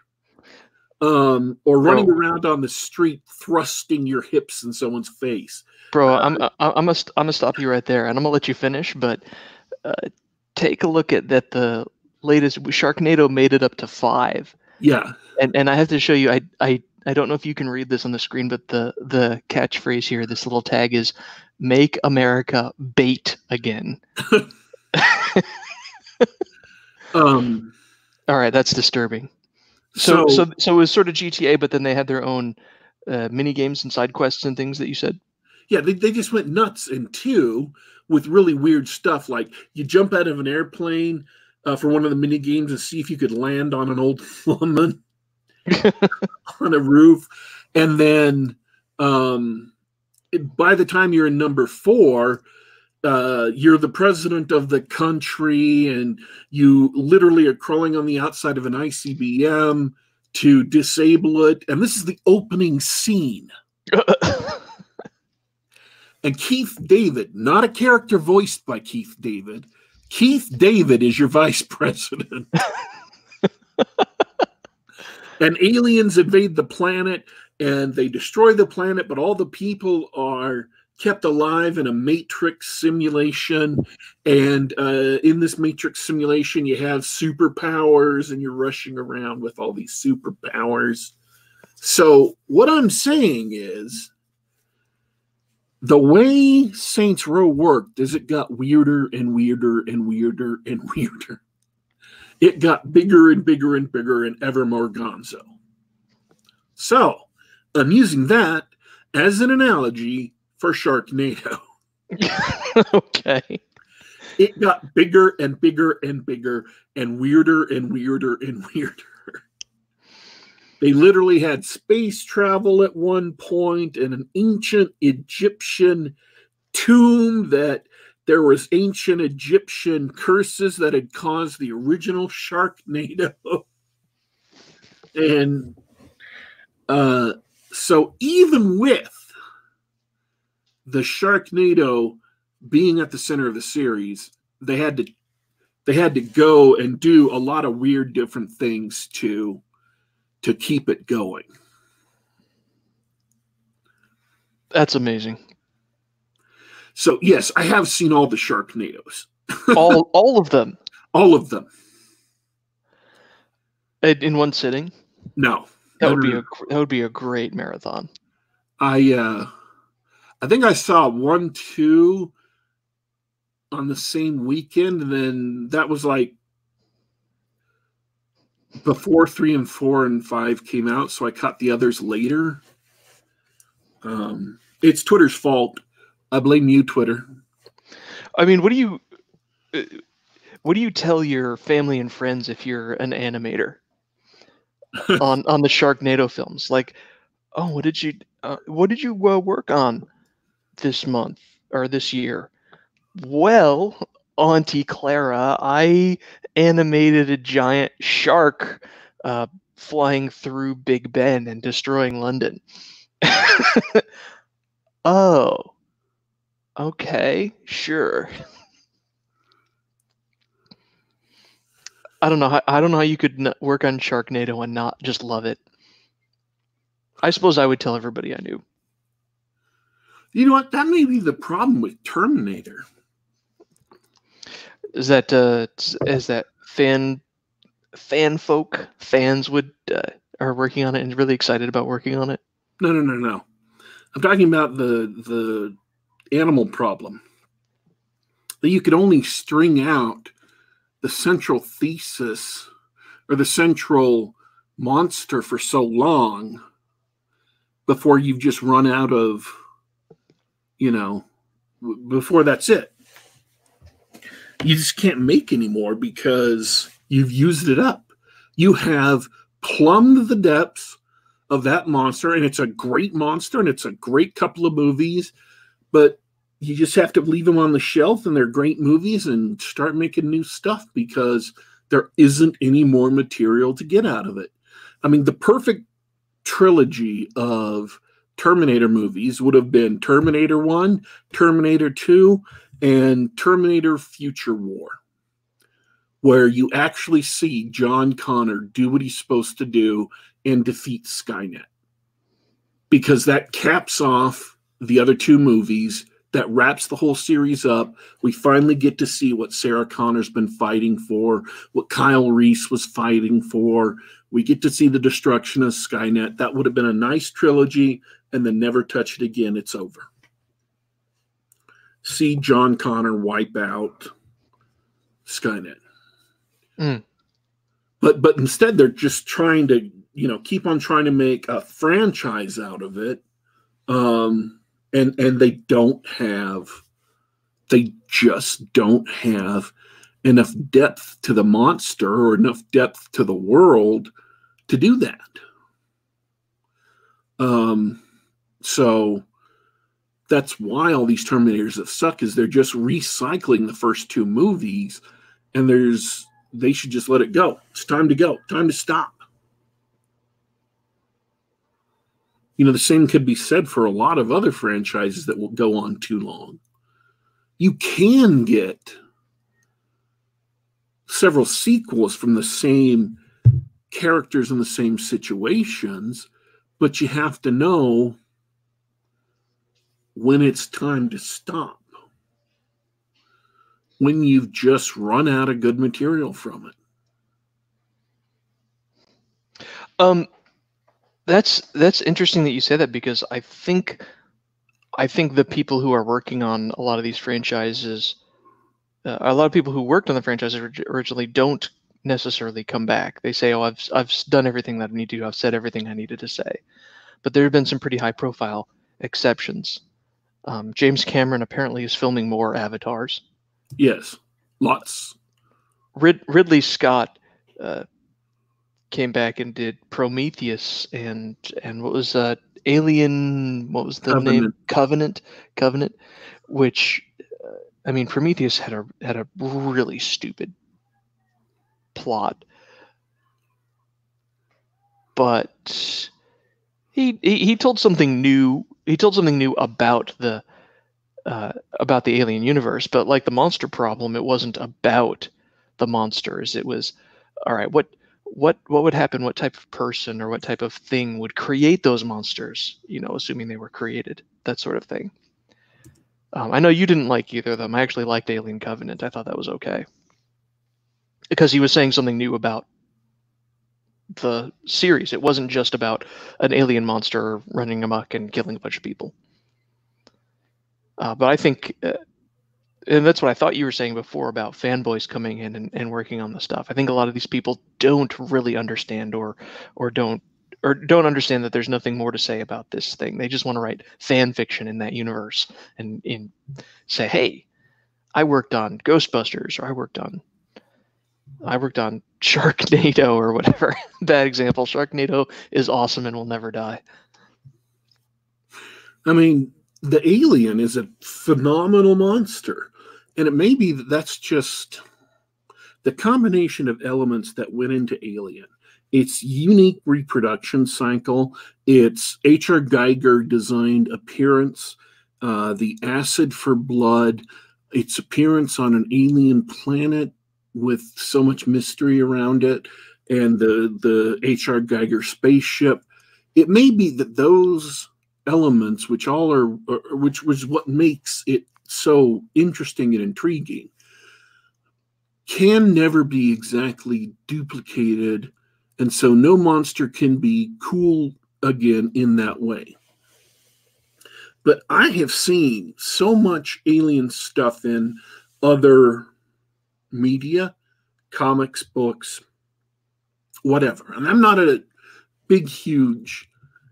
um, or running Bro. around on the street thrusting your hips in someone's face. Bro, I'm I'm gonna I'm gonna stop you right there, and I'm gonna let you finish. But uh, take a look at that. The latest Sharknado made it up to five. Yeah, and and I have to show you. I I I don't know if you can read this on the screen, but the the catchphrase here, this little tag, is "Make America Bait Again." um. All right, that's disturbing. So so so, so it was sort of G T A, but then they had their own uh, mini games and side quests and things that you said. Yeah, they, they just went nuts in two with really weird stuff. Like, you jump out of an airplane uh, for one of the mini games and see if you could land on an old woman on a roof. And then um, it, by the time you're in number four, uh, you're the president of the country, and you literally are crawling on the outside of an I C B M to disable it. And this is the opening scene. And Keith David, not a character voiced by Keith David, Keith David is your vice president. And aliens invade the planet, and they destroy the planet, but all the people are kept alive in a matrix simulation. And uh, in this matrix simulation, you have superpowers, and you're rushing around with all these superpowers. So what I'm saying is, the way Saints Row worked is it got weirder and weirder and weirder and weirder. It got bigger and bigger and bigger and ever more gonzo. So I'm using that as an analogy for Sharknado. Okay. It got bigger and bigger and bigger and weirder and weirder and weirder. They literally had space travel at one point, and an ancient Egyptian tomb that there was ancient Egyptian curses that had caused the original Sharknado. And uh, so even with the Sharknado being at the center of the series, they had to they had to go and do a lot of weird different things to to keep it going. That's amazing. So yes, I have seen all the Sharknados. all all of them. All of them. In one sitting? No. That would be a that would be a great marathon. I uh I think I saw one, two on the same weekend, and then that was like before three and four and five came out, so I caught the others later. Um, it's Twitter's fault. I blame you, Twitter. I mean, what do you what do you tell your family and friends if you're an animator on on the Sharknado films? Like, oh, what did you uh, what did you uh, work on this month or this year? Well, Auntie Clara, I animated a giant shark uh, flying through Big Ben and destroying London. Oh, okay, sure. I don't know. How, I don't know how you could n- work on Sharknado and not just love it. I suppose I would tell everybody I knew. You know what? That may be the problem with Terminator. Is that uh, is that fan fan folk fans would uh, are working on it and really excited about working on it? No, no, no, no. I'm talking about the the animal problem. That you could only string out the central thesis or the central monster for so long before you've just run out of, you know, w- before that's it. You just can't make anymore because you've used it up. You have plumbed the depths of that monster, and it's a great monster, and it's a great couple of movies, but you just have to leave them on the shelf, and they're great movies, and start making new stuff because there isn't any more material to get out of it. I mean, the perfect trilogy of Terminator movies would have been Terminator one, Terminator two, and Terminator Future War, where you actually see John Connor do what he's supposed to do and defeat Skynet, because that caps off the other two movies. That wraps the whole series up. We finally get to see what Sarah Connor's been fighting for, what Kyle Reese was fighting for. We get to see the destruction of Skynet. That would have been a nice trilogy, and then never touch it again. It's over. See John Connor wipe out Skynet. Mm. But but instead, they're just trying to, you know, keep on trying to make a franchise out of it. Um... And and they don't have, they just don't have enough depth to the monster or enough depth to the world to do that. Um, so that's why all these Terminators have sucked, is they're just recycling the first two movies, and there's they should just let it go. It's time to go. Time to stop. You know, the same could be said for a lot of other franchises that will go on too long. You can get several sequels from the same characters in the same situations, but you have to know when it's time to stop, when you've just run out of good material from it. Um. That's that's interesting that you say that, because I think I think the people who are working on a lot of these franchises, uh, a lot of people who worked on the franchises originally don't necessarily come back. They say, "Oh, I've I've done everything that I need to do. I've said everything I needed to say." But there have been some pretty high-profile exceptions. Um, James Cameron apparently is filming more Avatars. Yes, lots. Rid- Ridley Scott. Uh, Came back and did Prometheus and and what was uh Alien? What was the Covenant. name? Covenant. Covenant. Which, uh, I mean, Prometheus had a had a really stupid plot, but he he, he told something new. He told something new about the uh, about the alien universe. But like the monster problem, it wasn't about the monsters. It was, all right, what. What what would happen? What type of person or what type of thing would create those monsters? You know, assuming they were created, that sort of thing. Um, I know you didn't like either of them. I actually liked Alien Covenant. I thought that was okay, because he was saying something new about the series. It wasn't just about an alien monster running amok and killing a bunch of people. Uh, but I think, uh, and that's what I thought you were saying before about fanboys coming in and, and working on the stuff. I think a lot of these people don't really understand or or don't or don't understand that there's nothing more to say about this thing. They just want to write fan fiction in that universe and in say, hey, I worked on Ghostbusters, or I worked on I worked on Sharknado, or whatever. Bad example. Sharknado is awesome and will never die. I mean, the alien is a phenomenal monster, and it may be that that's just the combination of elements that went into Alien. Its unique reproduction cycle, its H R Geiger designed appearance, uh, the acid for blood, its appearance on an alien planet with so much mystery around it, and the the H R Geiger spaceship. It may be that those elements, which all are, are which was what makes it so interesting and intriguing, can never be exactly duplicated, and so no monster can be cool again in that way. But I have seen so much alien stuff in other media, comics, books, whatever. And I'm not a big, huge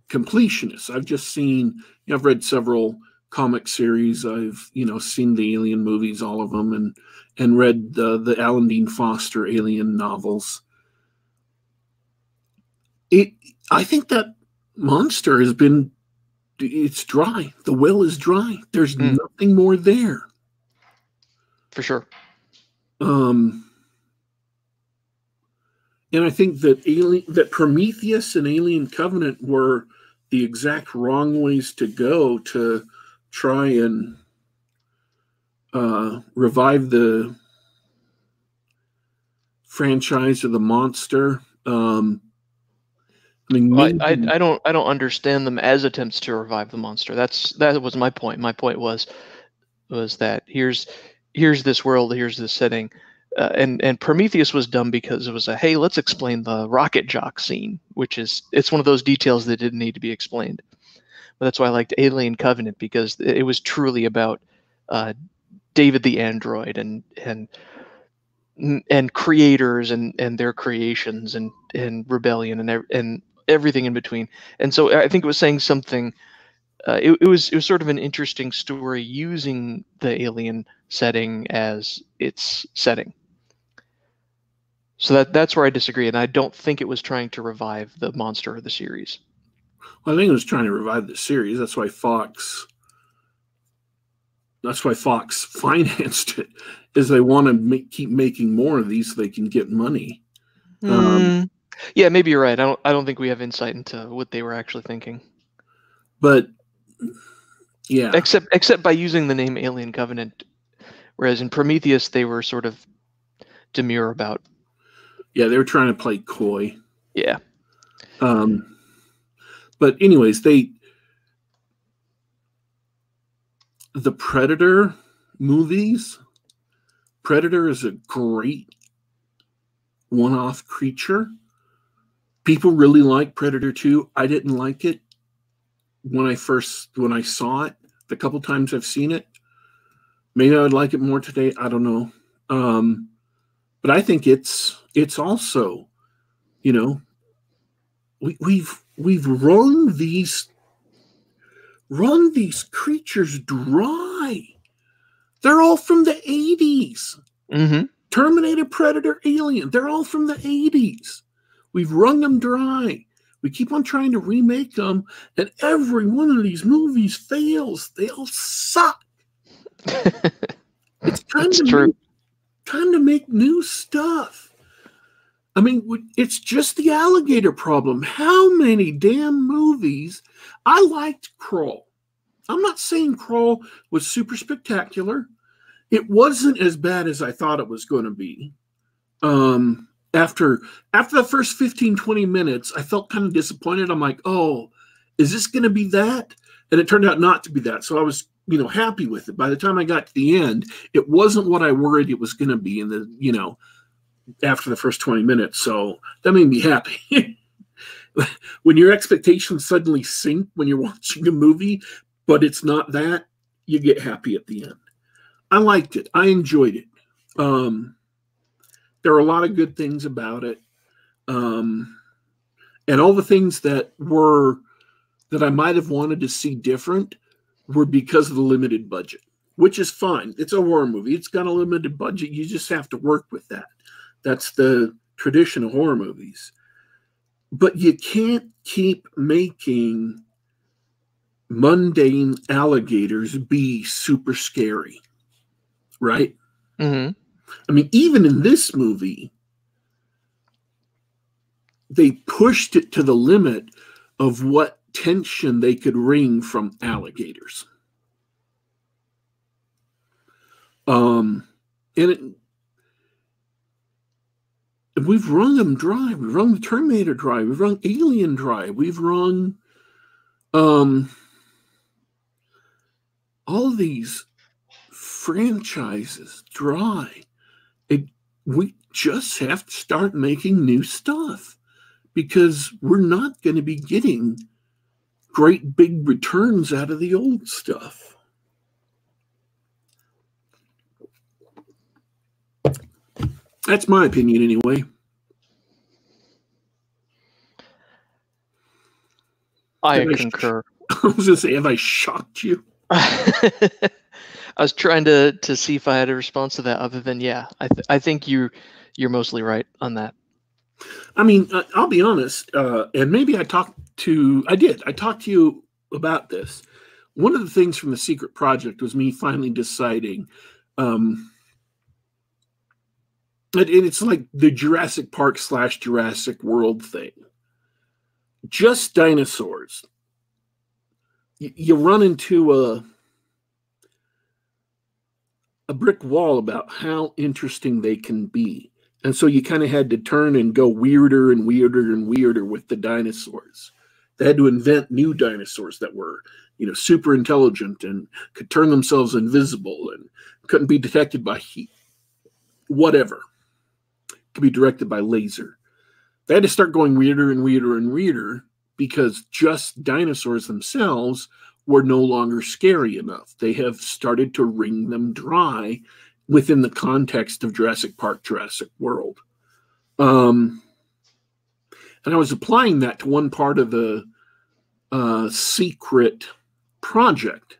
completionist. I've just seen, you know, I've read several comic series. I've, you know, seen the Alien movies, all of them, and and read the, the Alan Dean Foster Alien novels. It, I think that monster has been, it's dry. The well is dry. There's mm. nothing more there. For sure. Um, and I think that alien, that Prometheus and Alien Covenant were the exact wrong ways to go to try and uh, revive the franchise or the monster. Um, I mean, well, I, I, I don't, I don't understand them as attempts to revive the monster. That's that was my point. My point was, was that here's, here's this world, here's this setting, uh, and and Prometheus was dumb because it was a hey, let's explain the rocket jock scene, which is it's one of those details that didn't need to be explained. But that's why I liked Alien Covenant, because it was truly about uh, David the android and and. and creators and, and their creations and, and rebellion and, and everything in between. And so I think it was saying something, uh, it, it was, it was sort of an interesting story using the alien setting as its setting. So that, that's where I disagree. And I don't think it was trying to revive the monster or the series. Well, I think it was trying to revive the series. That's why Fox, that's why Fox financed it. Is they want to make, keep making more of these so they can get money. Mm. Um, yeah, maybe you're right. I don't. I don't think we have insight into what they were actually thinking. But yeah, except except by using the name Alien Covenant, whereas in Prometheus they were sort of demure about. Yeah, they were trying to play coy. Yeah. Um. But anyways, they the Predator movies. Predator is a great one-off creature. People really like Predator two. I didn't like it when I first when I saw it. The couple times I've seen it, maybe I would like it more today. I don't know, um, but I think it's it's also, you know, we, we've we've run these run these creatures dry. They're all from the eighties. Mm-hmm. Terminator, Predator, Alien. They're all from the eighties. We've wrung them dry. We keep on trying to remake them, and every one of these movies fails. They all suck. It's time to true. Make, time to make new stuff. I mean, it's just the alligator problem. How many damn movies? I liked Crawl. I'm not saying Crawl was super spectacular. It wasn't as bad as I thought it was going to be. Um, after after the first fifteen, twenty minutes, I felt kind of disappointed. I'm like, oh, is this going to be that? And it turned out not to be that. So I was, you know, happy with it. By the time I got to the end, it wasn't what I worried it was going to be in the, you know, after the first twenty minutes. So that made me happy. When your expectations suddenly sink when you're watching a movie, but it's not that, you get happy at the end. I liked it. I enjoyed it. Um, there are a lot of good things about it. Um, and all the things that were, that I might have wanted to see different were because of the limited budget, which is fine. It's a horror movie. It's got a limited budget. You just have to work with that. That's the tradition of horror movies. But you can't keep making mundane alligators be super scary, right? Mm-hmm. I mean, even in this movie, they pushed it to the limit of what tension they could wring from alligators. Um, and it, we've run them dry. We've run the Terminator dry. We've run Alien dry. We've run um, all these franchises dry. It, we just have to start making new stuff because we're not going to be getting great big returns out of the old stuff. That's my opinion, anyway. I have concur. I, I was going to say, have I shocked you? I was trying to to see if I had a response to that, other than yeah. I th I think you you're mostly right on that. I mean, I'll be honest, uh, and maybe I talked to I did I talked to you about this. One of the things from the Secret Project was me finally deciding. Um, And it's like the Jurassic Park slash Jurassic World thing. Just dinosaurs. You run into a, a brick wall about how interesting they can be. And so you kind of had to turn and go weirder and weirder and weirder with the dinosaurs. They had to invent new dinosaurs that were, you know, super intelligent and could turn themselves invisible and couldn't be detected by heat. Whatever. Could be directed by laser. They had to start going weirder and weirder and weirder because just dinosaurs themselves were no longer scary enough. They have started to wring them dry within the context of Jurassic Park, Jurassic World. Um, and I was applying that to one part of the uh, Secret Project.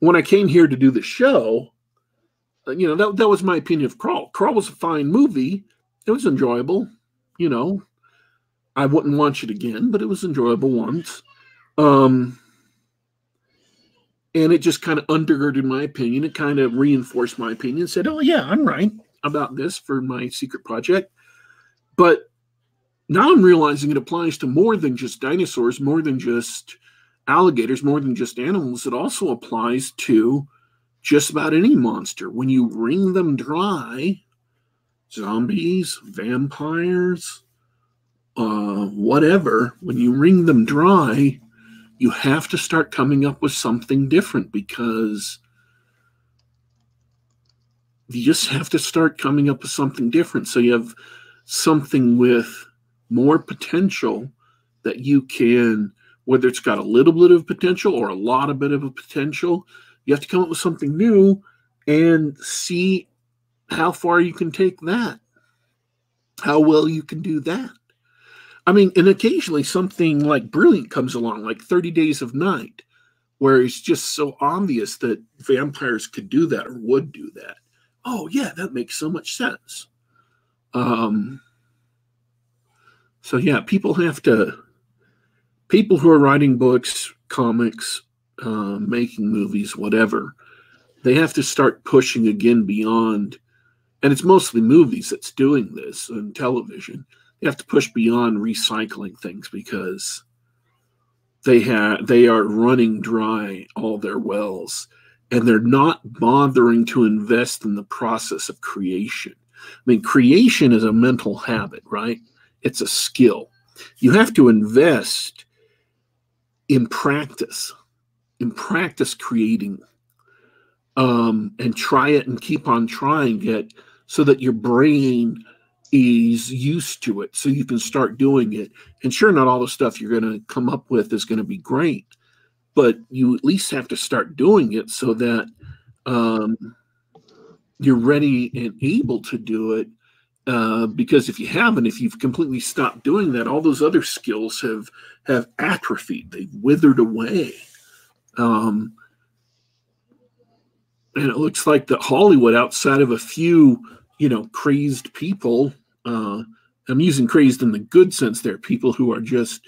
When I came here to do the show, you know, that, that was my opinion of Crawl. Crawl was a fine movie. It was enjoyable, you know. I wouldn't watch it again, but it was enjoyable once. Um, and it just kind of undergirded my opinion. It kind of reinforced my opinion. Said, oh, yeah, I'm right about this for my Secret Project. But now I'm realizing it applies to more than just dinosaurs, more than just alligators, more than just animals. It also applies to just about any monster. When you wring them dry, zombies, vampires, uh, whatever, when you wring them dry, you have to start coming up with something different because you just have to start coming up with something different. So you have something with more potential that you can, whether it's got a little bit of potential or a lot of bit of a potential, you have to come up with something new and see how far you can take that, how well you can do that. I mean, and occasionally something like brilliant comes along, like thirty days of night, where it's just so obvious that vampires could do that or would do that. Oh, yeah, that makes so much sense. Um, so, yeah, people have to, people who are writing books, comics, Uh, making movies, whatever, they have to start pushing again beyond, and it's mostly movies that's doing this and television. They have to push beyond recycling things because they have they are running dry all their wells, and they're not bothering to invest in the process of creation. I mean, creation is a mental habit, right? It's a skill. You have to invest in practice. In practice creating um, and try it and keep on trying it so that your brain is used to it so you can start doing it. And sure, not all the stuff you're going to come up with is going to be great, but you at least have to start doing it so that um, you're ready and able to do it. Uh, because if you haven't, if you've completely stopped doing that, all those other skills have, have atrophied. They've withered away. Um, and it looks like that Hollywood, outside of a few, you know, crazed people, uh, I'm using crazed in the good sense there, people who are just,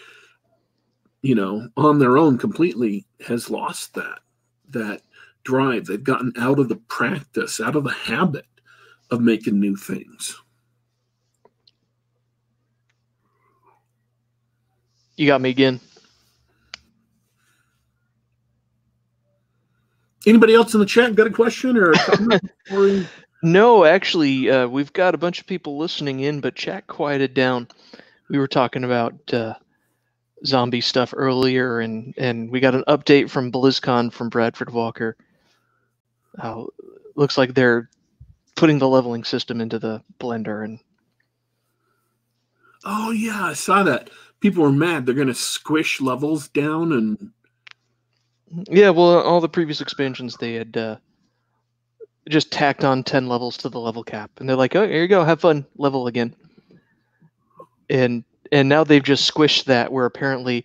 you know, on their own completely, has lost that, that drive. They've gotten out of the practice, out of the habit of making new things. You got me again. Anybody else in the chat got a question or a comment? or... No, actually, uh, we've got a bunch of people listening in, but chat quieted down. We were talking about uh, zombie stuff earlier, and, and we got an update from BlizzCon from Bradford Walker. Uh, looks like they're putting the leveling system into the blender. And oh, yeah, I saw that. People were mad. They're going to squish levels down. And yeah, well, all the previous expansions, they had uh, just tacked on ten levels to the level cap. And they're like, oh, here you go. Have fun. Level again. And and now they've just squished that, where apparently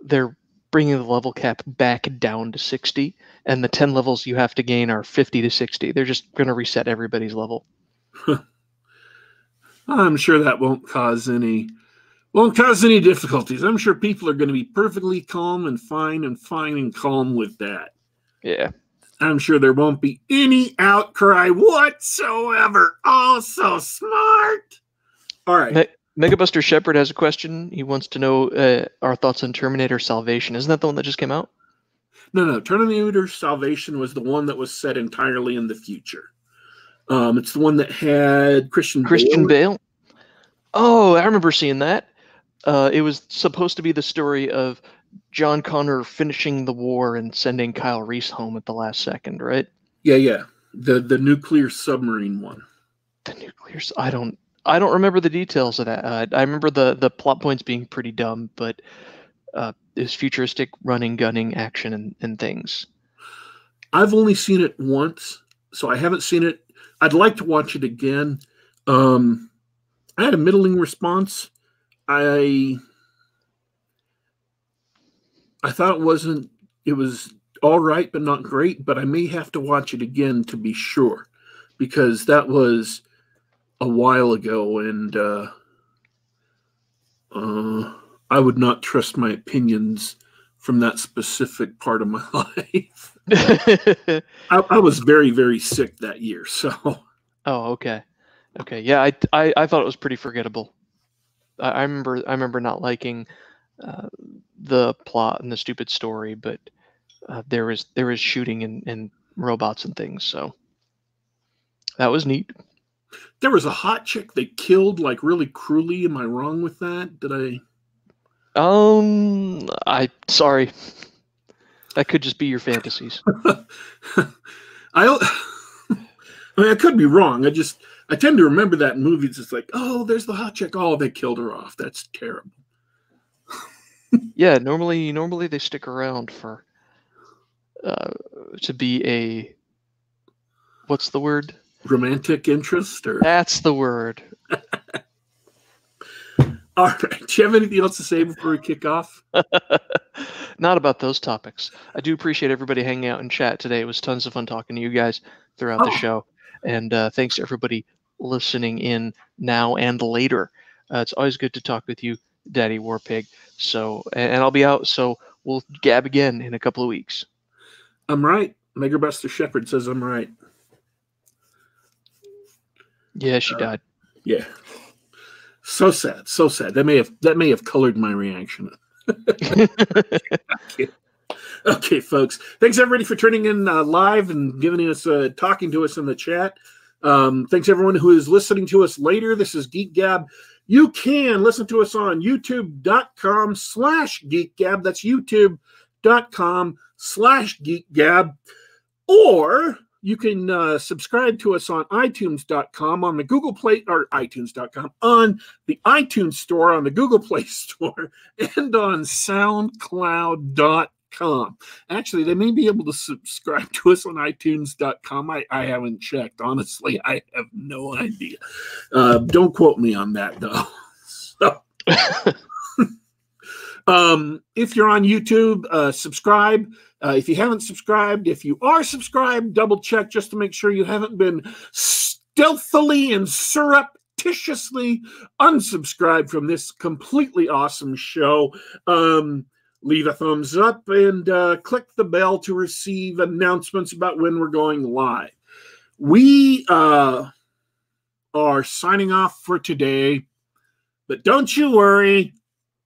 they're bringing the level cap back down to sixty. And the ten levels you have to gain are fifty to sixty. They're just going to reset everybody's level. I'm sure that won't cause any... Won't cause any difficulties. I'm sure people are going to be perfectly calm and fine and fine and calm with that. Yeah. I'm sure there won't be any outcry whatsoever. Oh, so smart. All right. Me Megabuster Shepherd has a question. He wants to know uh, our thoughts on Terminator Salvation. Isn't that the one that just came out? No, no. Terminator Salvation was the one that was set entirely in the future. Um, it's the one that had Christian Bale. Christian Bale? Oh, I remember seeing that. Uh, it was supposed to be the story of John Connor finishing the war and sending Kyle Reese home at the last second, right? Yeah, yeah. The the nuclear submarine one. The nuclear. I don't. I don't remember the details of that. Uh, I remember the the plot points being pretty dumb, but uh, it was futuristic, running, gunning, action, and, and things. I've only seen it once, so I haven't seen it. I'd like to watch it again. Um, I had a middling response. I I thought it wasn't, it was all right, but not great, but I may have to watch it again to be sure, because that was a while ago, and uh, uh, I would not trust my opinions from that specific part of my life. I, I was very, very sick that year, so. Oh, okay. Okay, yeah, I, I, I thought it was pretty forgettable. I, I remember I remember not liking uh, the plot and the stupid story, but uh, there was there was shooting and, and robots and things, so that was neat. There was a hot chick they killed like really cruelly. Am I wrong with that? Did I? Um, I sorry, that could just be your fantasies. I don't. I mean, I could be wrong. I just. I tend to remember that in movies. It's like, oh, there's the hot chick. Oh, they killed her off. That's terrible. Yeah, normally, normally they stick around for uh, to be a what's the word? Romantic interest, or that's the word. All right. Do you have anything else to say before we kick off? Not about those topics. I do appreciate everybody hanging out in chat today. It was tons of fun talking to you guys throughout oh. the show. And uh, thanks to everybody listening in now and later. Uh, it's always good to talk with you, Daddy Warpig. So, and, and I'll be out, so we'll gab again in a couple of weeks. I'm right. Megabuster Shepherd says I'm right. Yeah, she uh, died. Yeah. So sad. So sad. That may have that may have colored my reaction. Okay, folks. Thanks, everybody, for turning in uh, live and giving us, uh, talking to us in the chat. Um, thanks, everyone who is listening to us later. This is Geek Gab. You can listen to us on YouTube.com slash Geek Gab. That's YouTube.com slash Geek Gab. Or you can uh, subscribe to us on iTunes dot com, on the Google Play, or iTunes dot com, on the iTunes Store, on the Google Play Store, and on SoundCloud dot com. Actually, they may be able to subscribe to us on iTunes dot com. I, I haven't checked. Honestly, I have no idea. Uh, don't quote me on that, though. So, um, if you're on YouTube, uh, subscribe. Uh, if you haven't subscribed, if you are subscribed, double check just to make sure you haven't been stealthily and surreptitiously unsubscribed from this completely awesome show. Um, Leave a thumbs up and uh, click the bell to receive announcements about when we're going live. We uh, are signing off for today, but don't you worry.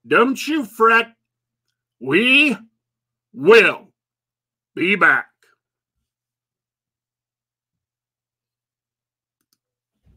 Don't you fret. We will be back.